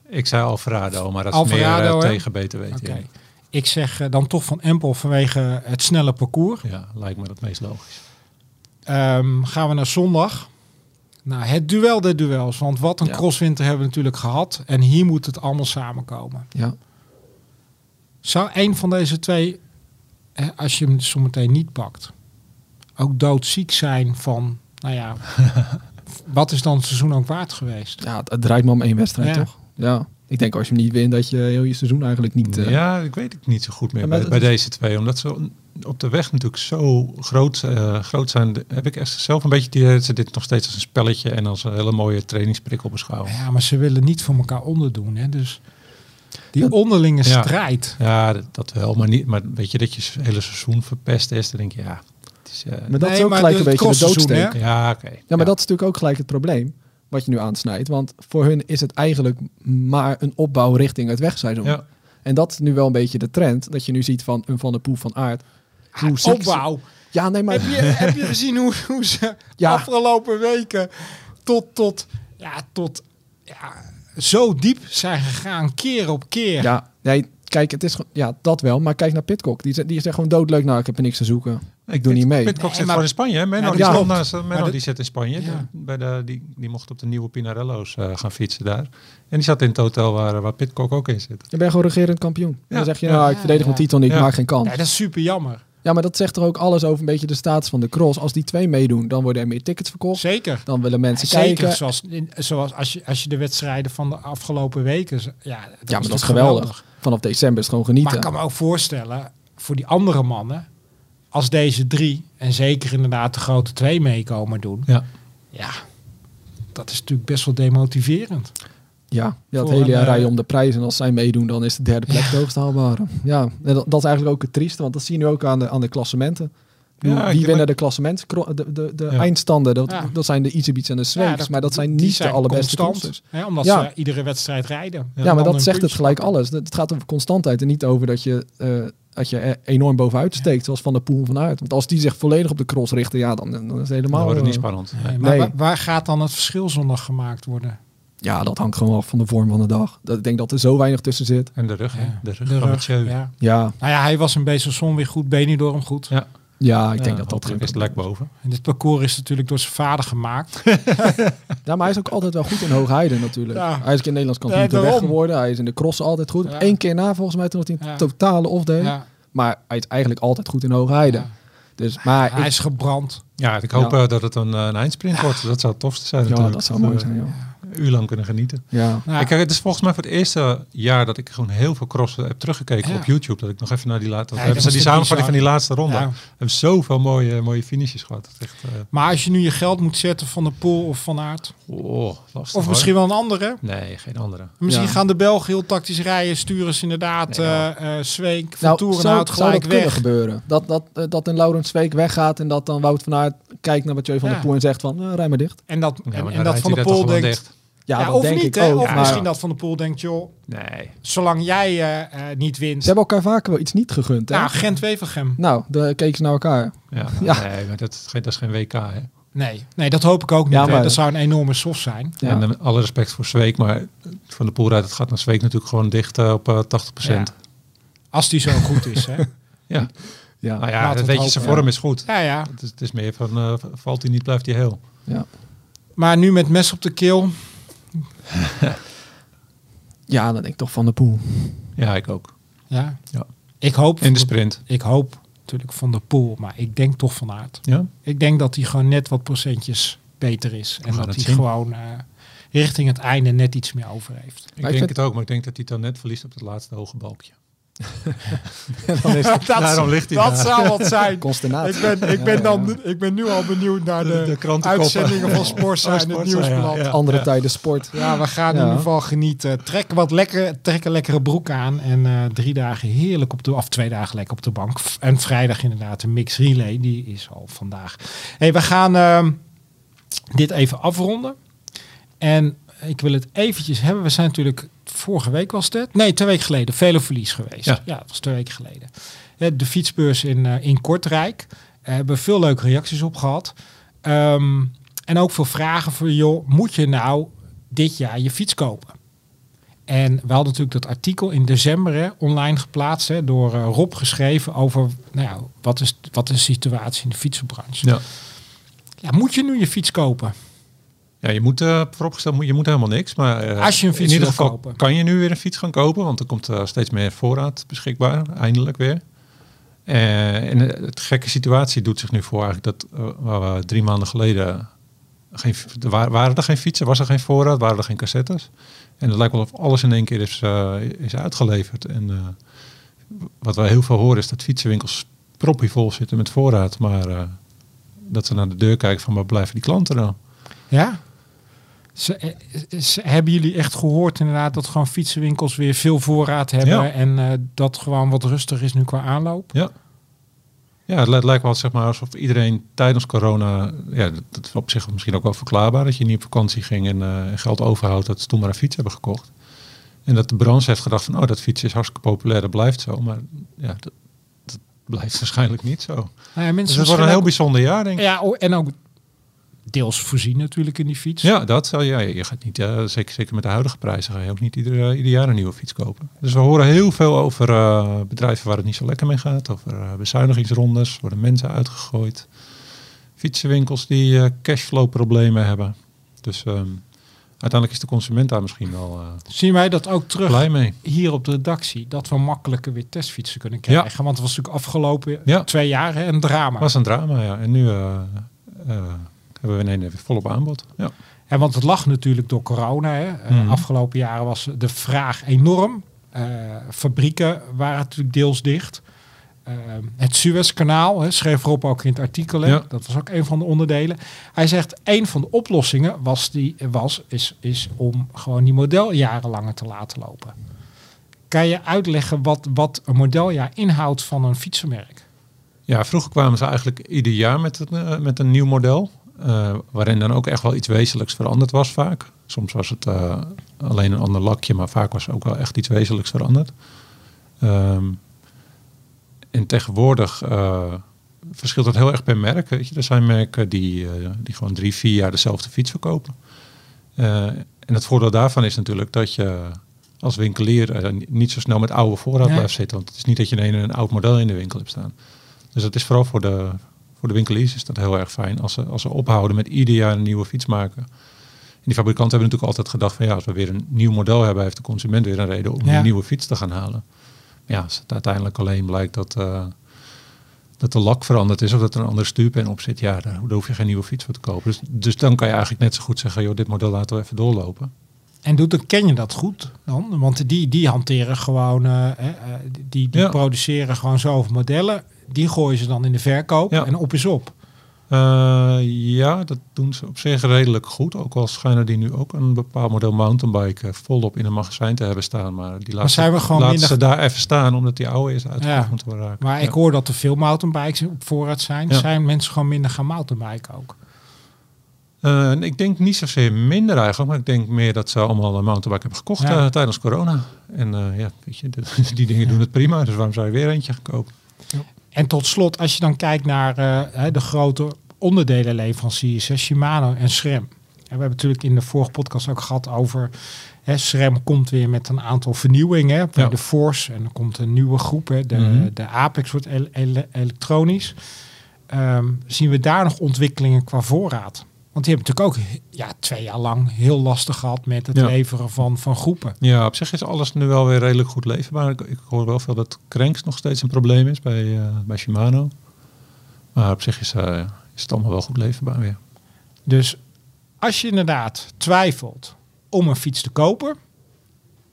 Ik zei Alvarado, maar dat is Alvarado, meer tegen beter weten. Okay. Ik zeg dan toch Van Empel vanwege het snelle parcours. Ja, lijkt me dat meest logisch. Gaan we naar zondag. Nou, het duel der duels. Want wat een crosswinter hebben we natuurlijk gehad. En hier moet het allemaal samenkomen. Ja. Zou een van deze twee, als je hem zometeen niet pakt, ook doodziek zijn van, nou ja, wat is dan het seizoen ook waard geweest? Ja, het draait maar om 1 wedstrijd, toch? Ja, ik denk als je hem niet wint, dat je heel je seizoen eigenlijk niet... Ja, ik weet het niet zo goed meer bij deze twee. Omdat ze op de weg natuurlijk zo groot zijn. Heb ik echt zelf een beetje die... Ze dit nog steeds als een spelletje en als een hele mooie trainingsprikkel beschouwen. Ja, maar ze willen niet voor elkaar onderdoen, hè. Dus die onderlinge strijd. Ja, dat wel. Maar, niet, maar weet je, dat je het hele seizoen verpest is, dan denk je, ja... Het is, maar dat is ook gelijk een beetje de doodsteek. Ja, oké. Ja, maar dat is natuurlijk ook gelijk het probleem. Wat je nu aansnijdt. Want voor hun is het eigenlijk maar een opbouw richting het wegseizoen. Ja. En dat is nu wel een beetje de trend. Dat je nu ziet van een Van der Poel, Van Aert. Opbouw? Ja, nee, maar... Heb je gezien hoe ze afgelopen weken tot zo diep zijn gegaan, keer op keer. Ja, nee, kijk, het is dat wel. Maar kijk naar Pidcock. Die zegt gewoon doodleuk, nou, ik heb er niks te zoeken. Ik doe niet mee. Pidcock zit gewoon in Spanje. Hè? Menno, die zit in Spanje. Ja. Die mocht op de nieuwe Pinarello's gaan fietsen daar. En die zat in het hotel waar Pidcock ook in zit. Je bent gewoon regerend kampioen. Ja. Dan zeg je, ik verdedig mijn titel niet, ik maak geen kans. Ja, dat is super jammer. Ja, maar dat zegt er ook alles over een beetje de status van de cross. Als die twee meedoen, dan worden er meer tickets verkocht. Zeker. Dan willen mensen kijken. Zeker, zoals als je de wedstrijden van de afgelopen weken... Ja, maar dat is geweldig. Vanaf december is gewoon genieten. Maar ik kan me ook voorstellen, voor die andere mannen... Als deze 3, en zeker inderdaad de grote 2 meekomen doen... Ja, dat is natuurlijk best wel demotiverend. Ja, het hele jaar rijden om de prijs. En als zij meedoen, dan is de derde plek de hoogst haalbare. Ja, en dat is eigenlijk ook het trieste. Want dat zie je nu ook aan de klassementen. Wie winnen de klassementen? De eindstanden, dat zijn de Izebiets en de Zweeds. Maar dat zijn niet zijn de allerbeste crossers. Omdat ze iedere wedstrijd rijden. Ja, maar dat zegt het gelijk alles. Het gaat over constantheid en niet over dat je... dat je enorm bovenuit steekt, zoals Van der Poel vanuit. Want als die zich volledig op de cross richten, dan is het helemaal... Dan wordt het niet spannend. Nee, maar waar gaat dan het verschil zondag gemaakt worden? Ja, dat hangt gewoon af van de vorm van de dag. Ik denk dat er zo weinig tussen zit. En de rug, Nou ja, hij was in Besançon weer goed, Benidorm goed. Ja. Ja, ik denk dat dat is lek boven. En dit parcours is natuurlijk door zijn vader gemaakt. Ja, maar hij is ook altijd wel goed in Hoogerheide natuurlijk. Ja. Hij is in Nederlands kampioen weg geworden. Hij is in de cross altijd goed. Ja. 1 keer na volgens mij toen hij een totale off-day. Ja. Maar hij is eigenlijk altijd goed in Hoogerheide. Ja. Dus, maar hij is gebrand. Ja, ik hoop dat het een eindsprint wordt. Dat zou het tofste zijn natuurlijk. Ja, dat zou mooi zijn, een uur lang kunnen genieten. Ja. Ja. Het is volgens mij voor het eerste jaar dat ik gewoon heel veel crossen heb teruggekeken op YouTube. Dat ik nog even naar die laatste... hebben ze die samenvatting van die laatste ronde. Ja. We hebben zoveel mooie finishes gehad. Dat echt, Maar als je nu je geld moet zetten van de Poel of van Aert? Oh, lastig, of misschien wel een andere? Nee, geen andere. Misschien gaan de Belgen heel tactisch rijden. Sturen ze inderdaad Zweek, Van Toerenhout gelijk weg. Kunnen gebeuren. Dat een Laurens Zweek weggaat en dat dan Wout van Aert kijkt naar Mathieu van der Poel en zegt van rij maar dicht. En dat Van der Poel denkt... Ja, dat of denk niet, ik ook. Of misschien dat Van der Poel denkt, joh, nee, zolang jij niet wint. Ze hebben elkaar vaker wel iets niet gegund. Hè? Nou, Gent-Wevelgem. Nou, dan keken ze naar elkaar. Ja. Nee, maar dat is geen WK, hè? Nee, dat hoop ik ook niet. Ja, maar... Dat zou een enorme soft zijn. Ja. En alle respect voor Zweek, maar Van der Poel het gaat naar Zweek natuurlijk gewoon dicht op 80%. Ja. Als die zo goed is, hè? Ja. Ja, nou ja, dat weet je, zijn vorm is goed. Ja, ja. Het is meer van, valt hij niet, blijft hij heel. Ja. Maar nu met mes op de keel. Ja, dan denk ik toch Van der Poel. Ja, ik ook. Ja? Ja. Ik hoop... In de sprint. Ik hoop natuurlijk Van der Poel, maar ik denk toch Van Aert. Ja? Ik denk dat hij gewoon net wat procentjes beter is. En dat hij gewoon richting het einde net iets meer over heeft. Ik denk het ook, maar ik denk dat hij dan net verliest op het laatste hoge balkje. Dan is het, dat zou wat zijn. Ik ben nu al benieuwd naar de uitzendingen van Sportzij en het Nieuwsblad. Ja, ja. Andere tijden sport. Ja, we gaan in ieder geval genieten. Trek een lekkere broek aan en 3 dagen heerlijk op de, of 2 dagen lekker op de bank. En vrijdag inderdaad een mix relay. Die is al vandaag. Hey, we gaan dit even afronden. En ik wil het eventjes hebben. We zijn natuurlijk... Vorige week was het? Nee, 2 weken geleden. Veloverlies geweest. Ja, dat was 2 weken geleden. De fietsbeurs in Kortrijk. We hebben veel leuke reacties op gehad. En ook veel vragen voor joh, moet je nou dit jaar je fiets kopen? En we hadden natuurlijk dat artikel in december online geplaatst. Door Rob geschreven over wat is de situatie in de fietsenbranche. Ja. Ja, moet je nu je fiets kopen? Ja, je moet vooropgesteld, je moet helemaal niks. Maar als je een fiets in ieder geval kopen. Kan je nu weer een fiets gaan kopen. Want er komt steeds meer voorraad beschikbaar. Eindelijk weer. En het gekke situatie doet zich nu voor eigenlijk. Dat we 3 maanden geleden... waren er geen fietsen, was er geen voorraad, waren er geen cassettes. En het lijkt wel of alles in één keer is uitgeleverd. En wat wij heel veel horen is dat fietsenwinkels proppievol zitten met voorraad. Maar dat ze naar de deur kijken van waar blijven die klanten nou? Ja? Hebben jullie echt gehoord inderdaad dat gewoon fietsenwinkels weer veel voorraad hebben en dat gewoon wat rustig is nu qua aanloop? Ja, ja, het lijkt wel zeg maar, alsof iedereen tijdens corona, dat is op zich misschien ook wel verklaarbaar, dat je niet op vakantie ging en geld overhoudt, dat ze toen maar een fiets hebben gekocht. En dat de branche heeft gedacht van, dat fietsen is hartstikke populair, dat blijft zo, maar ja... Dat blijft waarschijnlijk niet zo. Nou ja, dus het wordt een heel bijzonder jaar, denk ik. Ja, en ook... Deels voorzien natuurlijk in die fiets. Ja, dat. Ja, je gaat niet, zeker met de huidige prijzen, ga je ook niet ieder jaar een nieuwe fiets kopen. Dus we horen heel veel over bedrijven waar het niet zo lekker mee gaat. Over bezuinigingsrondes, worden mensen uitgegooid. Fietsenwinkels die cashflow problemen hebben. Dus uiteindelijk is de consument daar misschien wel zien wij dat ook terug blij mee. Hier op de redactie. Dat we makkelijker weer testfietsen kunnen krijgen. Ja. Want het was natuurlijk afgelopen 2 jaar een drama. Het was een drama, ja. En nu... hebben we ineens even volop aanbod. Ja. En want het lag natuurlijk door corona. Hè. Afgelopen jaren was de vraag enorm. Fabrieken waren natuurlijk deels dicht. Het Suezkanaal, schreef Rob ook in het artikel. Ja. Dat was ook een van de onderdelen. Hij zegt, een van de oplossingen is om gewoon die modeljaren langer te laten lopen. Kan je uitleggen wat een modeljaar inhoudt van een fietsenmerk? Ja, vroeger kwamen ze eigenlijk ieder jaar met een nieuw model. Waarin dan ook echt wel iets wezenlijks veranderd was vaak. Soms was het alleen een ander lakje, maar vaak was ook wel echt iets wezenlijks veranderd. En tegenwoordig verschilt dat heel erg per merk. Weet je? Er zijn merken die gewoon 3-4 jaar dezelfde fiets verkopen. En het voordeel daarvan is natuurlijk dat je als winkelier niet zo snel met oude voorraad blijft zitten. Want het is niet dat je een oud model in de winkel hebt staan. Dus dat is vooral voor de winkeliers is dat heel erg fijn. Als ze ophouden met ieder jaar een nieuwe fiets maken. En die fabrikanten hebben natuurlijk altijd gedacht van... als we weer een nieuw model hebben... heeft de consument weer een reden om een nieuwe fiets te gaan halen. Maar als het uiteindelijk alleen blijkt dat de lak veranderd is... of dat er een andere stuurpen op zit... daar hoef je geen nieuwe fiets voor te kopen. Dus dan kan je eigenlijk net zo goed zeggen... dit model laten we even doorlopen. En ken je dat goed dan? Want die hanteren gewoon... die produceren gewoon zoveel modellen... Die gooien ze dan in de verkoop en op is op. Dat doen ze op zich redelijk goed. Ook al schijnen die nu ook een bepaald model mountainbike volop in een magazijn te hebben staan. Maar die laten ze daar even staan, omdat die oude is uitgevoerd te raken. Maar ik hoor dat er veel mountainbikes op voorraad zijn. Ja. Zijn mensen gewoon minder gaan mountainbiken ook? Ik denk niet zozeer minder eigenlijk, maar ik denk meer dat ze allemaal een mountainbike hebben gekocht tijdens corona. En weet je, die dingen doen het prima. Dus waarom zou je weer eentje gaan kopen? Ja. En tot slot, als je dan kijkt naar de grote onderdelenleveranciers, Shimano en SRAM. We hebben natuurlijk in de vorige podcast ook gehad over... SRAM komt weer met een aantal vernieuwingen bij de Force. En er komt een nieuwe groep. De Apex wordt elektronisch. Zien we daar nog ontwikkelingen qua voorraad? Want die hebben natuurlijk ook 2 jaar lang heel lastig gehad met het leveren van groepen. Ja, op zich is alles nu wel weer redelijk goed leverbaar. Ik hoor wel veel dat Cranks nog steeds een probleem is bij Shimano. Maar op zich is het allemaal wel goed leverbaar weer. Dus als je inderdaad twijfelt om een fiets te kopen...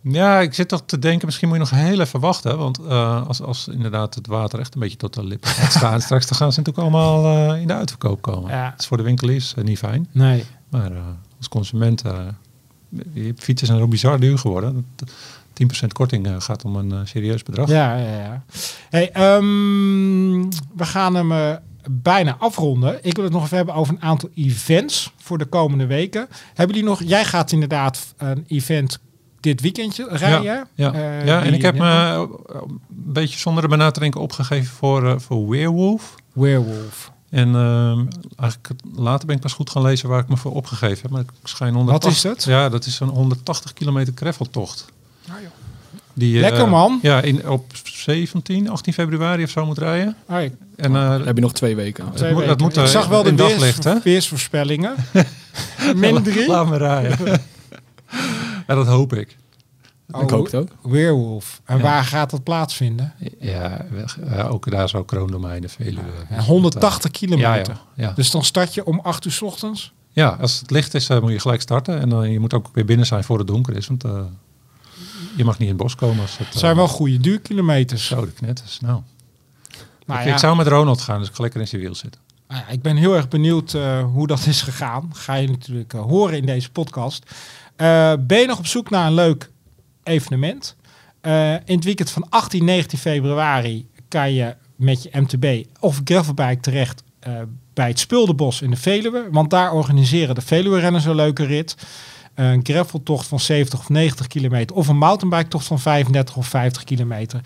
Ja, ik zit toch te denken, misschien moet je nog heel even wachten. Want als inderdaad het water echt een beetje tot de lippen gaat staan... straks dan gaan ze natuurlijk allemaal in de uitverkoop komen. Ja. Dat is voor de winkeliers niet fijn. Nee. Maar als consument... fietsen zijn zo bizar duur geworden. 10% korting gaat om een serieus bedrag. Ja. Hey, we gaan hem bijna afronden. Ik wil het nog even hebben over een aantal events... voor de komende weken. Hebben jullie nog... Jij gaat inderdaad een event... dit weekendje rijden. Ja, en ik heb me een beetje zonder de benadering opgegeven voor Werewolf. En eigenlijk later ben ik pas goed gaan lezen waar ik me voor opgegeven heb. Maar ik schijn 180, wat is dat? Ja, dat is een 180 kilometer graveltocht. Nou, joh. Die, lekker man. Op 18 februari of zo moet rijden. Oh, ja. En dan heb je nog 2 weken. Dat moet ik zag wel de weersvoorspellingen. -3. Laat me rijden. Ja, dat hoop ik. Ik hoop het ook. Werewolf. En waar gaat dat plaatsvinden? Ja, ook daar zo Kroondomein, de Veluwe. Ja, 180 kilometer. Ja. Dus dan start je om 8 uur 's ochtends? Ja, als het licht is, moet je gelijk starten. En je moet ook weer binnen zijn voor het donker is. Want je mag niet in het bos komen. Het zijn wel goede duurkilometers. Zo, de knetters. Nou. Ik zou met Ronald gaan, dus ik ga lekker in zijn wiel zitten. Ik ben heel erg benieuwd hoe dat is gegaan. Ga je natuurlijk horen in deze podcast. Ben je nog op zoek naar een leuk evenement? In het weekend van 18, 19 februari kan je met je MTB of gravelbike terecht bij het Spuldebos in de Veluwe. Want daar organiseren de Veluwe-renners een leuke rit. Een graveltocht van 70 of 90 kilometer. Of een mountainbiketocht van 35 of 50 kilometer.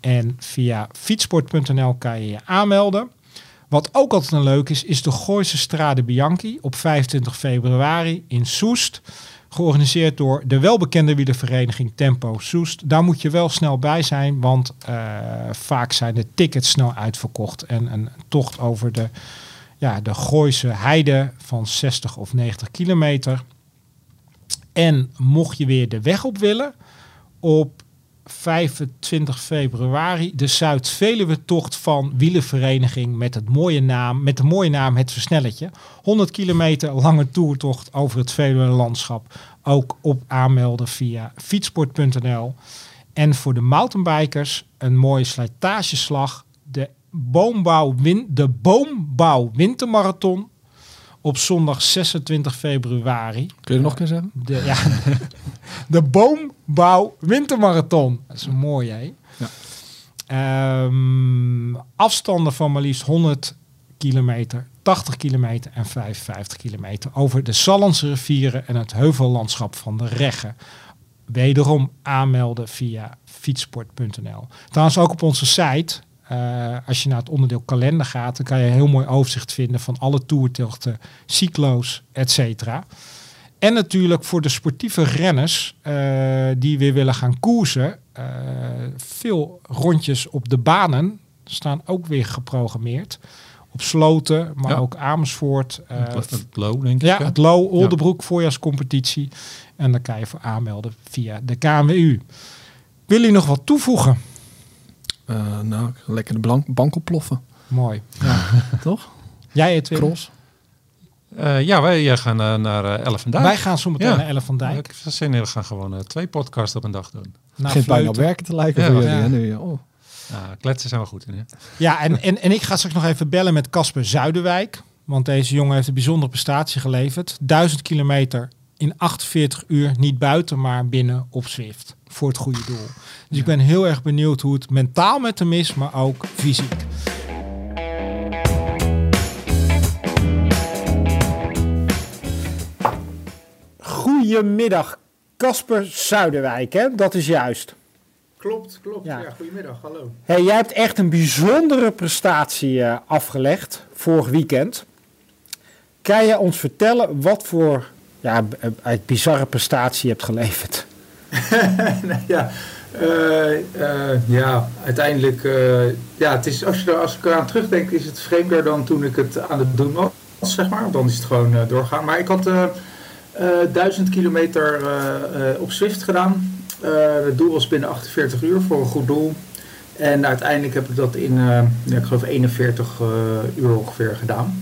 En via fietsport.nl kan je je aanmelden. Wat ook altijd een leuk is de Gooise Strade Bianchi op 25 februari in Soest. Georganiseerd door de welbekende wielervereniging Tempo Soest. Daar moet je wel snel bij zijn, want vaak zijn de tickets snel uitverkocht. En een tocht over de Gooise Heide van 60 of 90 kilometer. En mocht je weer de weg op willen, op 25 februari de Zuid-Veluwe-tocht van wielervereniging met de mooie naam Het Versnelletje. 100 kilometer lange toertocht over het Veluwe-landschap. Ook op aanmelden via fietsport.nl. En voor de mountainbikers een mooie slijtageslag. De Boombouw Wintermarathon op zondag 26 februari. Kun je er nog een keer zeggen? De Boombouw Wintermarathon. Dat is mooi, hè? Ja. Afstanden van maar liefst 100 kilometer, 80 kilometer en 55 kilometer... over de Sallandse rivieren en het heuvellandschap van de Regge. Wederom aanmelden via fietsport.nl. Trouwens ook op onze site... als je naar het onderdeel kalender gaat... dan kan je een heel mooi overzicht vinden... van alle toertochten, cyclo's, et cetera. En natuurlijk voor de sportieve renners... die weer willen gaan koersen... veel rondjes op de banen... staan ook weer geprogrammeerd. Op Sloten, maar ook Amersfoort. Het Lo, denk ik. Ja, het Lo, Oldebroek, voorjaarscompetitie. En daar kan je voor aanmelden via de KNWU. Wil je nog wat toevoegen? Lekker de bank opploffen. Mooi. Ja. Toch? Jij, Edwin? Cross. Wij gaan naar Elf en Dijk. Wij gaan zometeen naar Elf en Dijk. We gaan gewoon 2 podcasts op een dag doen. Het begint bijna op werken te lijken voor jullie. Ja. Nu, kletsen zijn we goed in. Hè? Ja, en ik ga straks nog even bellen met Casper Zuiderwijk. Want deze jongen heeft een bijzondere prestatie geleverd. 1000 kilometer... in 48 uur, niet buiten, maar binnen op Zwift. Voor het goede doel. Dus ik ben heel erg benieuwd hoe het mentaal met hem is, maar ook fysiek. Goedemiddag, Casper Zuiderwijk, hè? Dat is juist. Klopt. Ja, goedemiddag, hallo. Hey, jij hebt echt een bijzondere prestatie afgelegd vorig weekend. Kan je ons vertellen wat voor... ja, uit bizarre prestatie hebt geleverd? Nou ja, ja, uiteindelijk... ja, het is, als ik eraan terugdenk, is het vreemder dan toen ik het aan het doen was, zeg maar. Dan is het gewoon doorgaan. Maar ik had 1000 kilometer op Zwift gedaan. Het doel was binnen 48 uur voor een goed doel. En uiteindelijk heb ik dat in, ik geloof 41 uur ongeveer gedaan.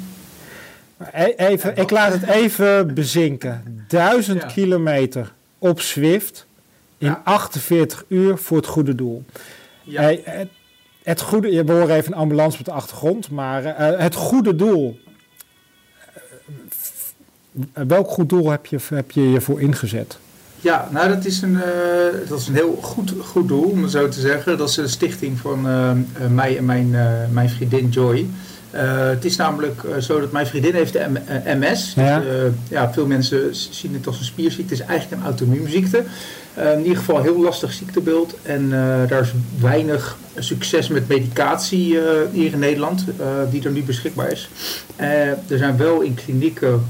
Even, ik laat het even bezinken. 1000 kilometer op Zwift in 48 uur voor het goede doel. Ja. Het goede, we horen even een ambulance op de achtergrond, maar het goede doel. Welk goed doel heb je je voor ingezet? Ja, nou dat is een heel goed doel, om het zo te zeggen. Dat is de stichting van mij en mijn vriendin Joy. Het is namelijk zo dat mijn vriendin heeft de MS. Ja. Dus, veel mensen zien het als een spierziekte. Het is eigenlijk een autoimmuunziekte. In ieder geval een heel lastig ziektebeeld. En daar is weinig succes met medicatie hier in Nederland die er nu beschikbaar is. Er zijn wel in klinieken,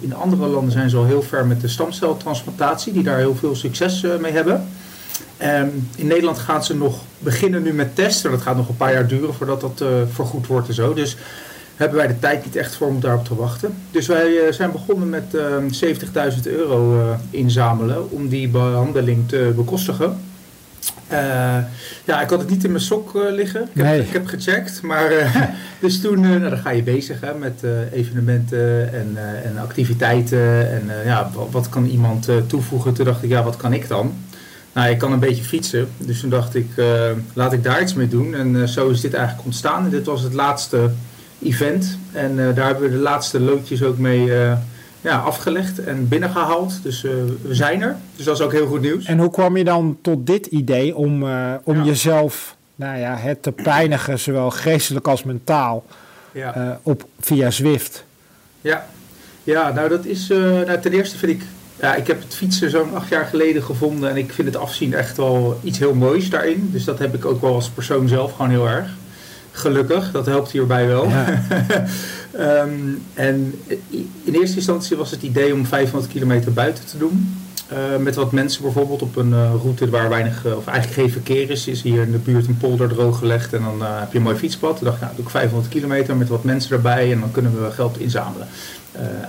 in andere landen zijn ze al heel ver met de stamceltransplantatie, die daar heel veel succes mee hebben. In Nederland gaan ze nog beginnen nu met testen. Dat gaat nog een paar jaar duren voordat dat vergoed wordt en zo. Dus hebben wij de tijd niet echt voor om daarop te wachten. Dus wij zijn begonnen met €70.000 inzamelen om die behandeling te bekostigen. Ik had het niet in mijn sok liggen. Ik heb gecheckt. Maar dus toen, dan ga je bezig met evenementen en activiteiten. En wat kan iemand toevoegen? Toen dacht ik, wat kan ik dan? Nou, ik kan een beetje fietsen, dus toen dacht ik, laat ik daar iets mee doen. En zo is dit eigenlijk ontstaan. En dit was het laatste event. En daar hebben we de laatste loodjes ook mee afgelegd en binnengehaald. Dus we zijn er. Dus dat is ook heel goed nieuws. En hoe kwam je dan tot dit idee om jezelf het te pijnigen, zowel geestelijk als mentaal, via Zwift? Ja. Ja, nou dat is, ten eerste vind ik... Ja, ik heb het fietsen zo'n 8 jaar geleden gevonden en ik vind het afzien echt wel iets heel moois daarin. Dus dat heb ik ook wel als persoon zelf gewoon heel erg. Gelukkig, dat helpt hierbij wel. Ja. En in eerste instantie was het idee om 500 kilometer buiten te doen. Met wat mensen bijvoorbeeld op een route waar weinig, of eigenlijk geen verkeer is. Is hier in de buurt een polder droog gelegd en dan heb je een mooi fietspad. Toen dacht ik, doe ik 500 kilometer met wat mensen erbij en dan kunnen we geld inzamelen.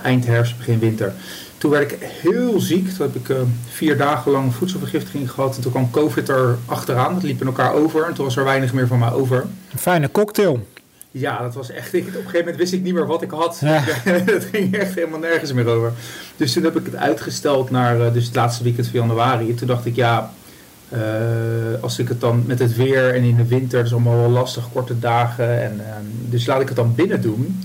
Eind herfst, begin winter. Toen werd ik heel ziek. Toen heb ik 4 dagen lang voedselvergiftiging gehad. En toen kwam COVID er achteraan. Dat liep in elkaar over. En toen was er weinig meer van mij over. Een fijne cocktail. Ja, dat was echt... Op een gegeven moment wist ik niet meer wat ik had. Ja. Dat ging echt helemaal nergens meer over. Dus toen heb ik het uitgesteld naar het laatste weekend van januari. En toen dacht ik, als ik het dan met het weer en in de winter... Dat is allemaal wel lastig, korte dagen. En, dus laat ik het dan binnen doen...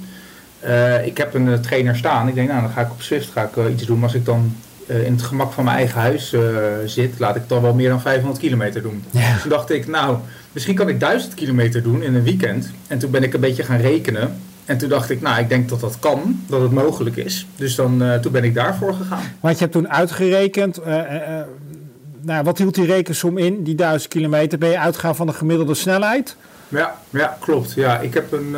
ik heb een trainer staan. Ik denk, dan ga ik op Zwift iets doen. Maar als ik dan in het gemak van mijn eigen huis zit, laat ik dan wel meer dan 500 kilometer doen. Ja. Dus toen dacht ik, misschien kan ik 1000 kilometer doen in een weekend. En toen ben ik een beetje gaan rekenen. En toen dacht ik, ik denk dat dat kan, dat het mogelijk is. Dus dan, toen ben ik daarvoor gegaan. Want je hebt toen uitgerekend... wat hield die rekensom in, die 1000 kilometer? Ben je uitgegaan van de gemiddelde snelheid? Ja, klopt. Ja, ik heb een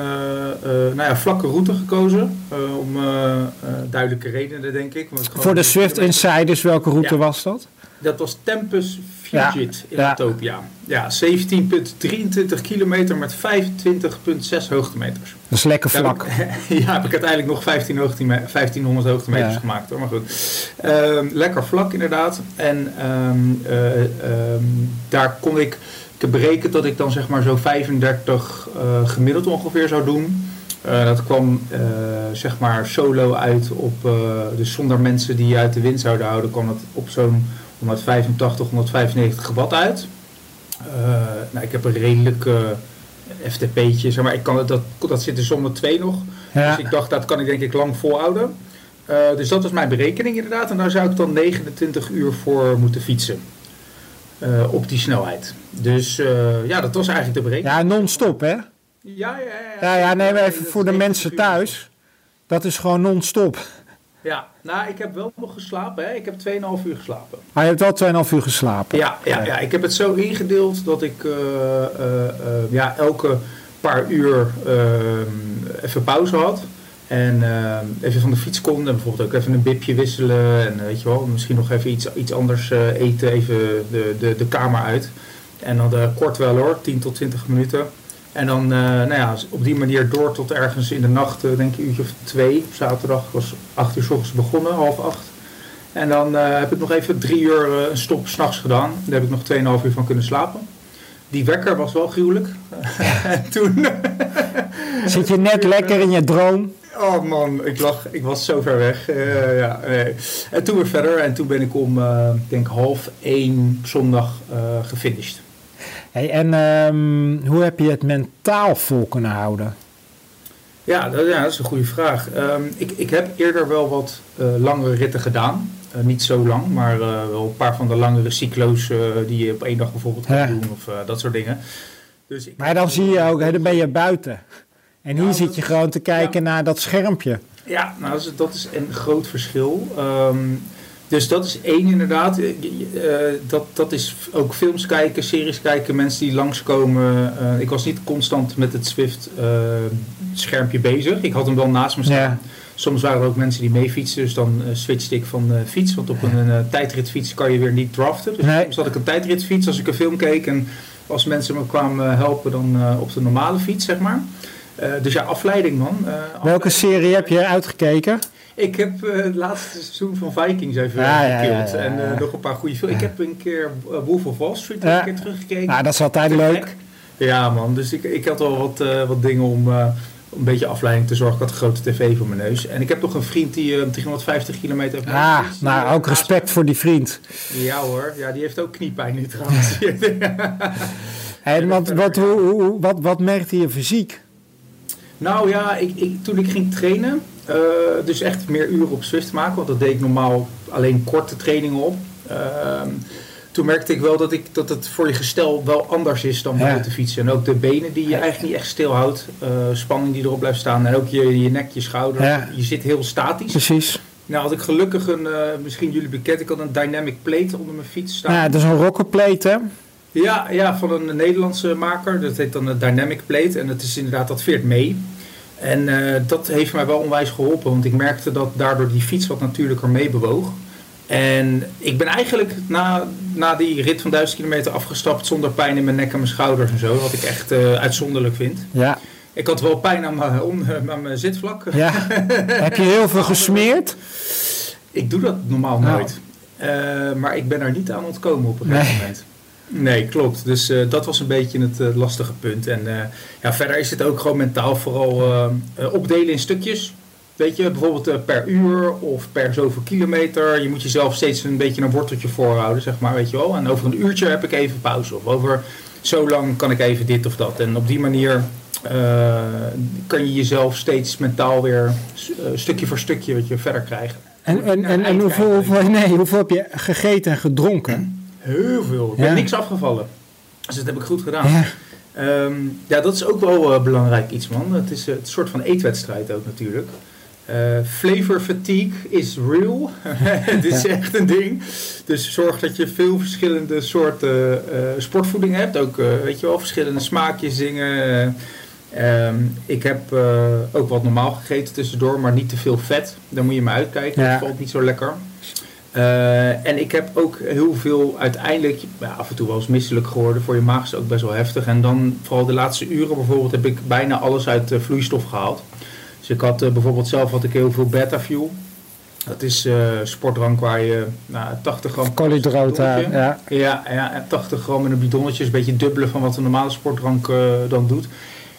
vlakke route gekozen. Om duidelijke redenen, denk ik. Want voor de Zwift Insiders, welke route was dat? Dat was Tempus Fugit in Utopia. Ja, 17,23 kilometer met 25,6 hoogtemeters. Dat is lekker vlak. Heb ik uiteindelijk nog 1500 hoogtemeters gemaakt. Hoor. Maar goed. Lekker vlak inderdaad. En daar kon ik... Ik heb berekend dat ik dan zeg maar zo 35 gemiddeld ongeveer zou doen. Dat kwam zeg maar solo uit op, dus zonder mensen die je uit de wind zouden houden, kwam dat op zo'n 185, 195 watt uit. Ik heb een redelijk FTP'tje, zeg maar, ik kan, dat zit dus onder 2 nog. Ja. Dus ik dacht, dat kan ik denk ik lang volhouden. Dus dat was mijn berekening inderdaad. En daar zou ik dan 29 uur voor moeten fietsen. Op die snelheid. Dus dat was eigenlijk de berekening. Ja, non-stop, hè? Ja, neem even voor de mensen thuis. Dat is gewoon non-stop. Ja, ik heb wel nog geslapen, hè. Ik heb 2,5 uur geslapen. Ah, je hebt wel 2,5 uur geslapen? Ja, ik heb het zo ingedeeld dat ik elke paar uur even pauze had. En even van de fiets kon en bijvoorbeeld ook even een bipje wisselen en weet je wel, misschien nog even iets anders eten, even de kamer uit. En dan kort wel hoor, 10 tot 20 minuten. En dan nou ja, op die manier door tot ergens in de nacht, denk ik een uurtje of 2. Op zaterdag was 8 uur 's ochtends begonnen, 7:30. En dan heb ik nog even 3 uur een stop 's nachts gedaan. Daar heb ik nog 2,5 uur van kunnen slapen. Die wekker was wel gruwelijk. En toen... Zit je net lekker in je droom? Oh man, ik was zo ver weg. Ja, nee. En toen weer verder. En toen ben ik om, denk 12:30 zondag gefinished. Hey, en hoe heb je het mentaal vol kunnen houden? Ja, dat is een goede vraag. Ik heb eerder wel wat langere ritten gedaan. Niet zo lang, maar wel een paar van de langere cyclo's die je op één dag bijvoorbeeld kan doen. Of dat soort dingen. Dus maar dan zie je ook, dan ben je buiten. En hier zit je gewoon te kijken naar dat schermpje. Ja, nou, dat is een groot verschil. Dus dat is één inderdaad. Dat is ook films kijken, series kijken, mensen die langskomen. Ik was niet constant met het Zwift schermpje bezig. Ik had hem wel naast me staan. Ja. Soms waren er ook mensen die mee fietsen, dus dan switchte ik van fiets. Want op een tijdritfiets kan je weer niet draften. Dus soms had ik een tijdritfiets als ik een film keek. En als mensen me kwamen helpen, dan op de normale fiets, zeg maar. Dus ja, afleiding man. Welke serie heb je uitgekeken? Ik heb het laatste seizoen van Vikings even gekild. En nog een paar goede films. Ik heb een keer Wolf of Wall Street een keer teruggekeken. Nou, dat is altijd leuk. Ja man, dus ik had al wat dingen om een beetje afleiding te zorgen. Ik had een grote tv voor mijn neus. En ik heb nog een vriend die 350 kilometer heeft. Ah, nou ook respect voor die vriend. Ja hoor, ja, die heeft ook kniepijn nu trouwens. En wat merkte je fysiek? Nou ja, toen ik ging trainen, dus echt meer uren op Zwift maken, want dat deed ik normaal alleen korte trainingen op. Toen merkte ik wel dat het voor je gestel wel anders is dan buiten te fietsen. En ook de benen die je eigenlijk niet echt stilhoudt, spanning die erop blijft staan en ook je nek, je schouder. Ja. Je zit heel statisch. Precies. Nou had ik gelukkig een, misschien jullie bekend, ik had een dynamic plate onder mijn fiets staan. Ja, dat is een rockerplate hè? Ja, van een Nederlandse maker. Dat heet dan een Dynamic Plate. En het is inderdaad, dat veert mee. En dat heeft mij wel onwijs geholpen. Want ik merkte dat daardoor die fiets wat natuurlijker meebewoog. En ik ben eigenlijk na die rit van 1000 kilometer afgestapt zonder pijn in mijn nek en mijn schouders en zo. Wat ik echt uitzonderlijk vind. Ja. Ik had wel pijn aan mijn zitvlak. Ja. Heb je heel veel gesmeerd? Ik doe dat normaal nooit. Maar ik ben er niet aan ontkomen op een gegeven moment. Nee, klopt. Dus dat was een beetje het lastige punt. En verder is het ook gewoon mentaal vooral opdelen in stukjes. Weet je, bijvoorbeeld per uur of per zoveel kilometer. Je moet jezelf steeds een beetje een worteltje voorhouden, zeg maar, weet je wel. En over een uurtje heb ik even pauze. Of over zo lang kan ik even dit of dat. En op die manier kan je jezelf steeds mentaal weer stukje voor stukje wat je verder krijgt. En hoeveel heb je gegeten en gedronken? Heel veel. Ik ben niks afgevallen. Dus dat heb ik goed gedaan. Ja, dat is ook wel belangrijk iets, man. Het is een soort van eetwedstrijd ook natuurlijk. Flavor fatigue is real. Dit is echt een ding. Dus zorg dat je veel verschillende soorten sportvoeding hebt. Ook, weet je wel, verschillende smaakjes, dingen. Ik heb ook wat normaal gegeten tussendoor, maar niet te veel vet. Daar moet je maar uitkijken. Dat valt niet zo lekker. En ik heb ook heel veel uiteindelijk, af en toe wel eens misselijk geworden. Voor je maag is het ook best wel heftig. En dan vooral de laatste uren bijvoorbeeld heb ik bijna alles uit vloeistof gehaald. Dus ik had bijvoorbeeld zelf heel veel betafuel. Dat is sportdrank waar je 80 gram koolhydraten, en 80 gram in een bidonnetje. Is een beetje dubbele van wat een normale sportdrank dan doet.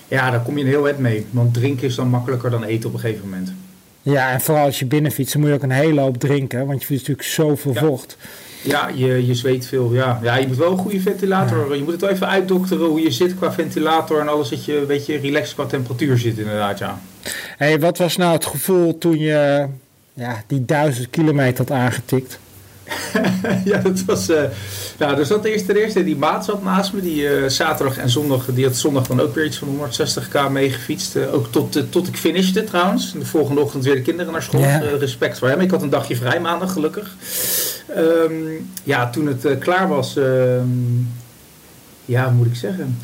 Ja, daar kom je een heel eind mee. Want drinken is dan makkelijker dan eten op een gegeven moment. Ja, en vooral als je binnenfietst, dan moet je ook een hele hoop drinken, want je vindt natuurlijk zoveel vocht. Ja, je zweet veel, Ja, je moet wel een goede ventilator, je moet het wel even uitdokteren hoe je zit qua ventilator en alles, dat je een beetje relaxed qua temperatuur zit inderdaad, Hey, wat was nou het gevoel toen je die 1000 kilometer had aangetikt? Dat was, dus dat de eerste, die maat zat naast me, die zaterdag en zondag, die had zondag dan ook weer iets van 160k meegefietst, ook tot ik finishte trouwens, de volgende ochtend weer de kinderen naar school, respect voor hem, ik had een dagje vrij maandag gelukkig, toen het klaar was, hoe moet ik zeggen,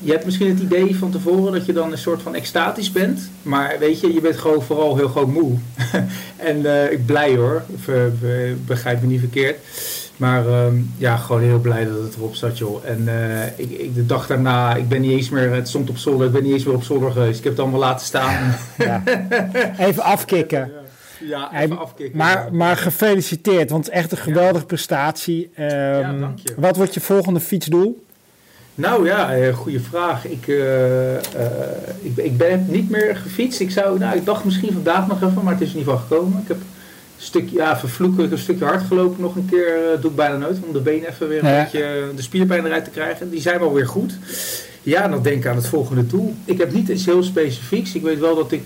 je hebt misschien het idee van tevoren dat je dan een soort van extatisch bent. Maar weet je, je bent gewoon vooral heel gewoon moe. en ik blij hoor. Begrijp me niet verkeerd. Maar gewoon heel blij dat het erop zat, joh. En de dag daarna, ik ben niet eens meer, het stond op zolder, ik ben niet eens meer op zolder geweest. Ik heb het allemaal laten staan. Ja. Even afkicken. Maar gefeliciteerd, want het is echt een geweldige prestatie. Dank je. Wat wordt je volgende fietsdoel? Nou ja, goede vraag. Ik ben niet meer gefietst. Ik dacht misschien vandaag nog even, maar het is er niet van gekomen. Ik heb een stukje hard gelopen nog een keer. Doe ik bijna nooit, om de benen even weer een beetje de spierpijn eruit te krijgen. Die zijn wel weer goed. Ja, dan denk ik aan het volgende doel. Ik heb niet iets heel specifieks. Ik weet wel dat ik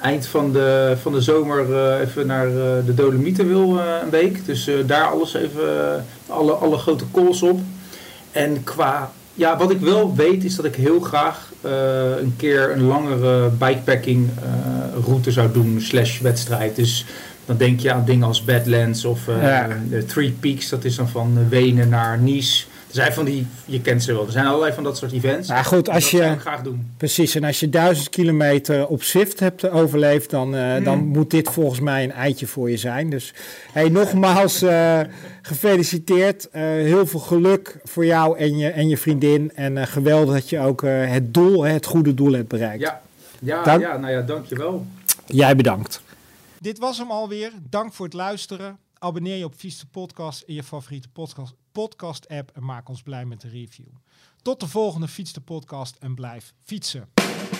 eind van de zomer even naar de Dolomieten wil een week. Dus daar alles even, alle grote calls op. En qua, ja, wat ik wel weet is dat ik heel graag een keer een langere bikepacking route zou doen / wedstrijd. Dus dan denk je aan dingen als Badlands of Three Peaks. Dat is dan van Wenen naar Nice. Er zijn van die, je kent ze wel, er zijn allerlei van dat soort events. Nou goed, als dat zou ik graag doen. Precies, en als je 1000 kilometer op Zwift hebt overleefd, dan moet dit volgens mij een eitje voor je zijn. Dus hey, nogmaals gefeliciteerd. Heel veel geluk voor jou en je vriendin. En geweldig dat je ook het goede doel hebt bereikt. Ja, dankjewel. Jij bedankt. Dit was hem alweer. Dank voor het luisteren. Abonneer je op Fiets de Podcast in je favoriete podcast-app en maak ons blij met een review. Tot de volgende Fiets de Podcast en blijf fietsen.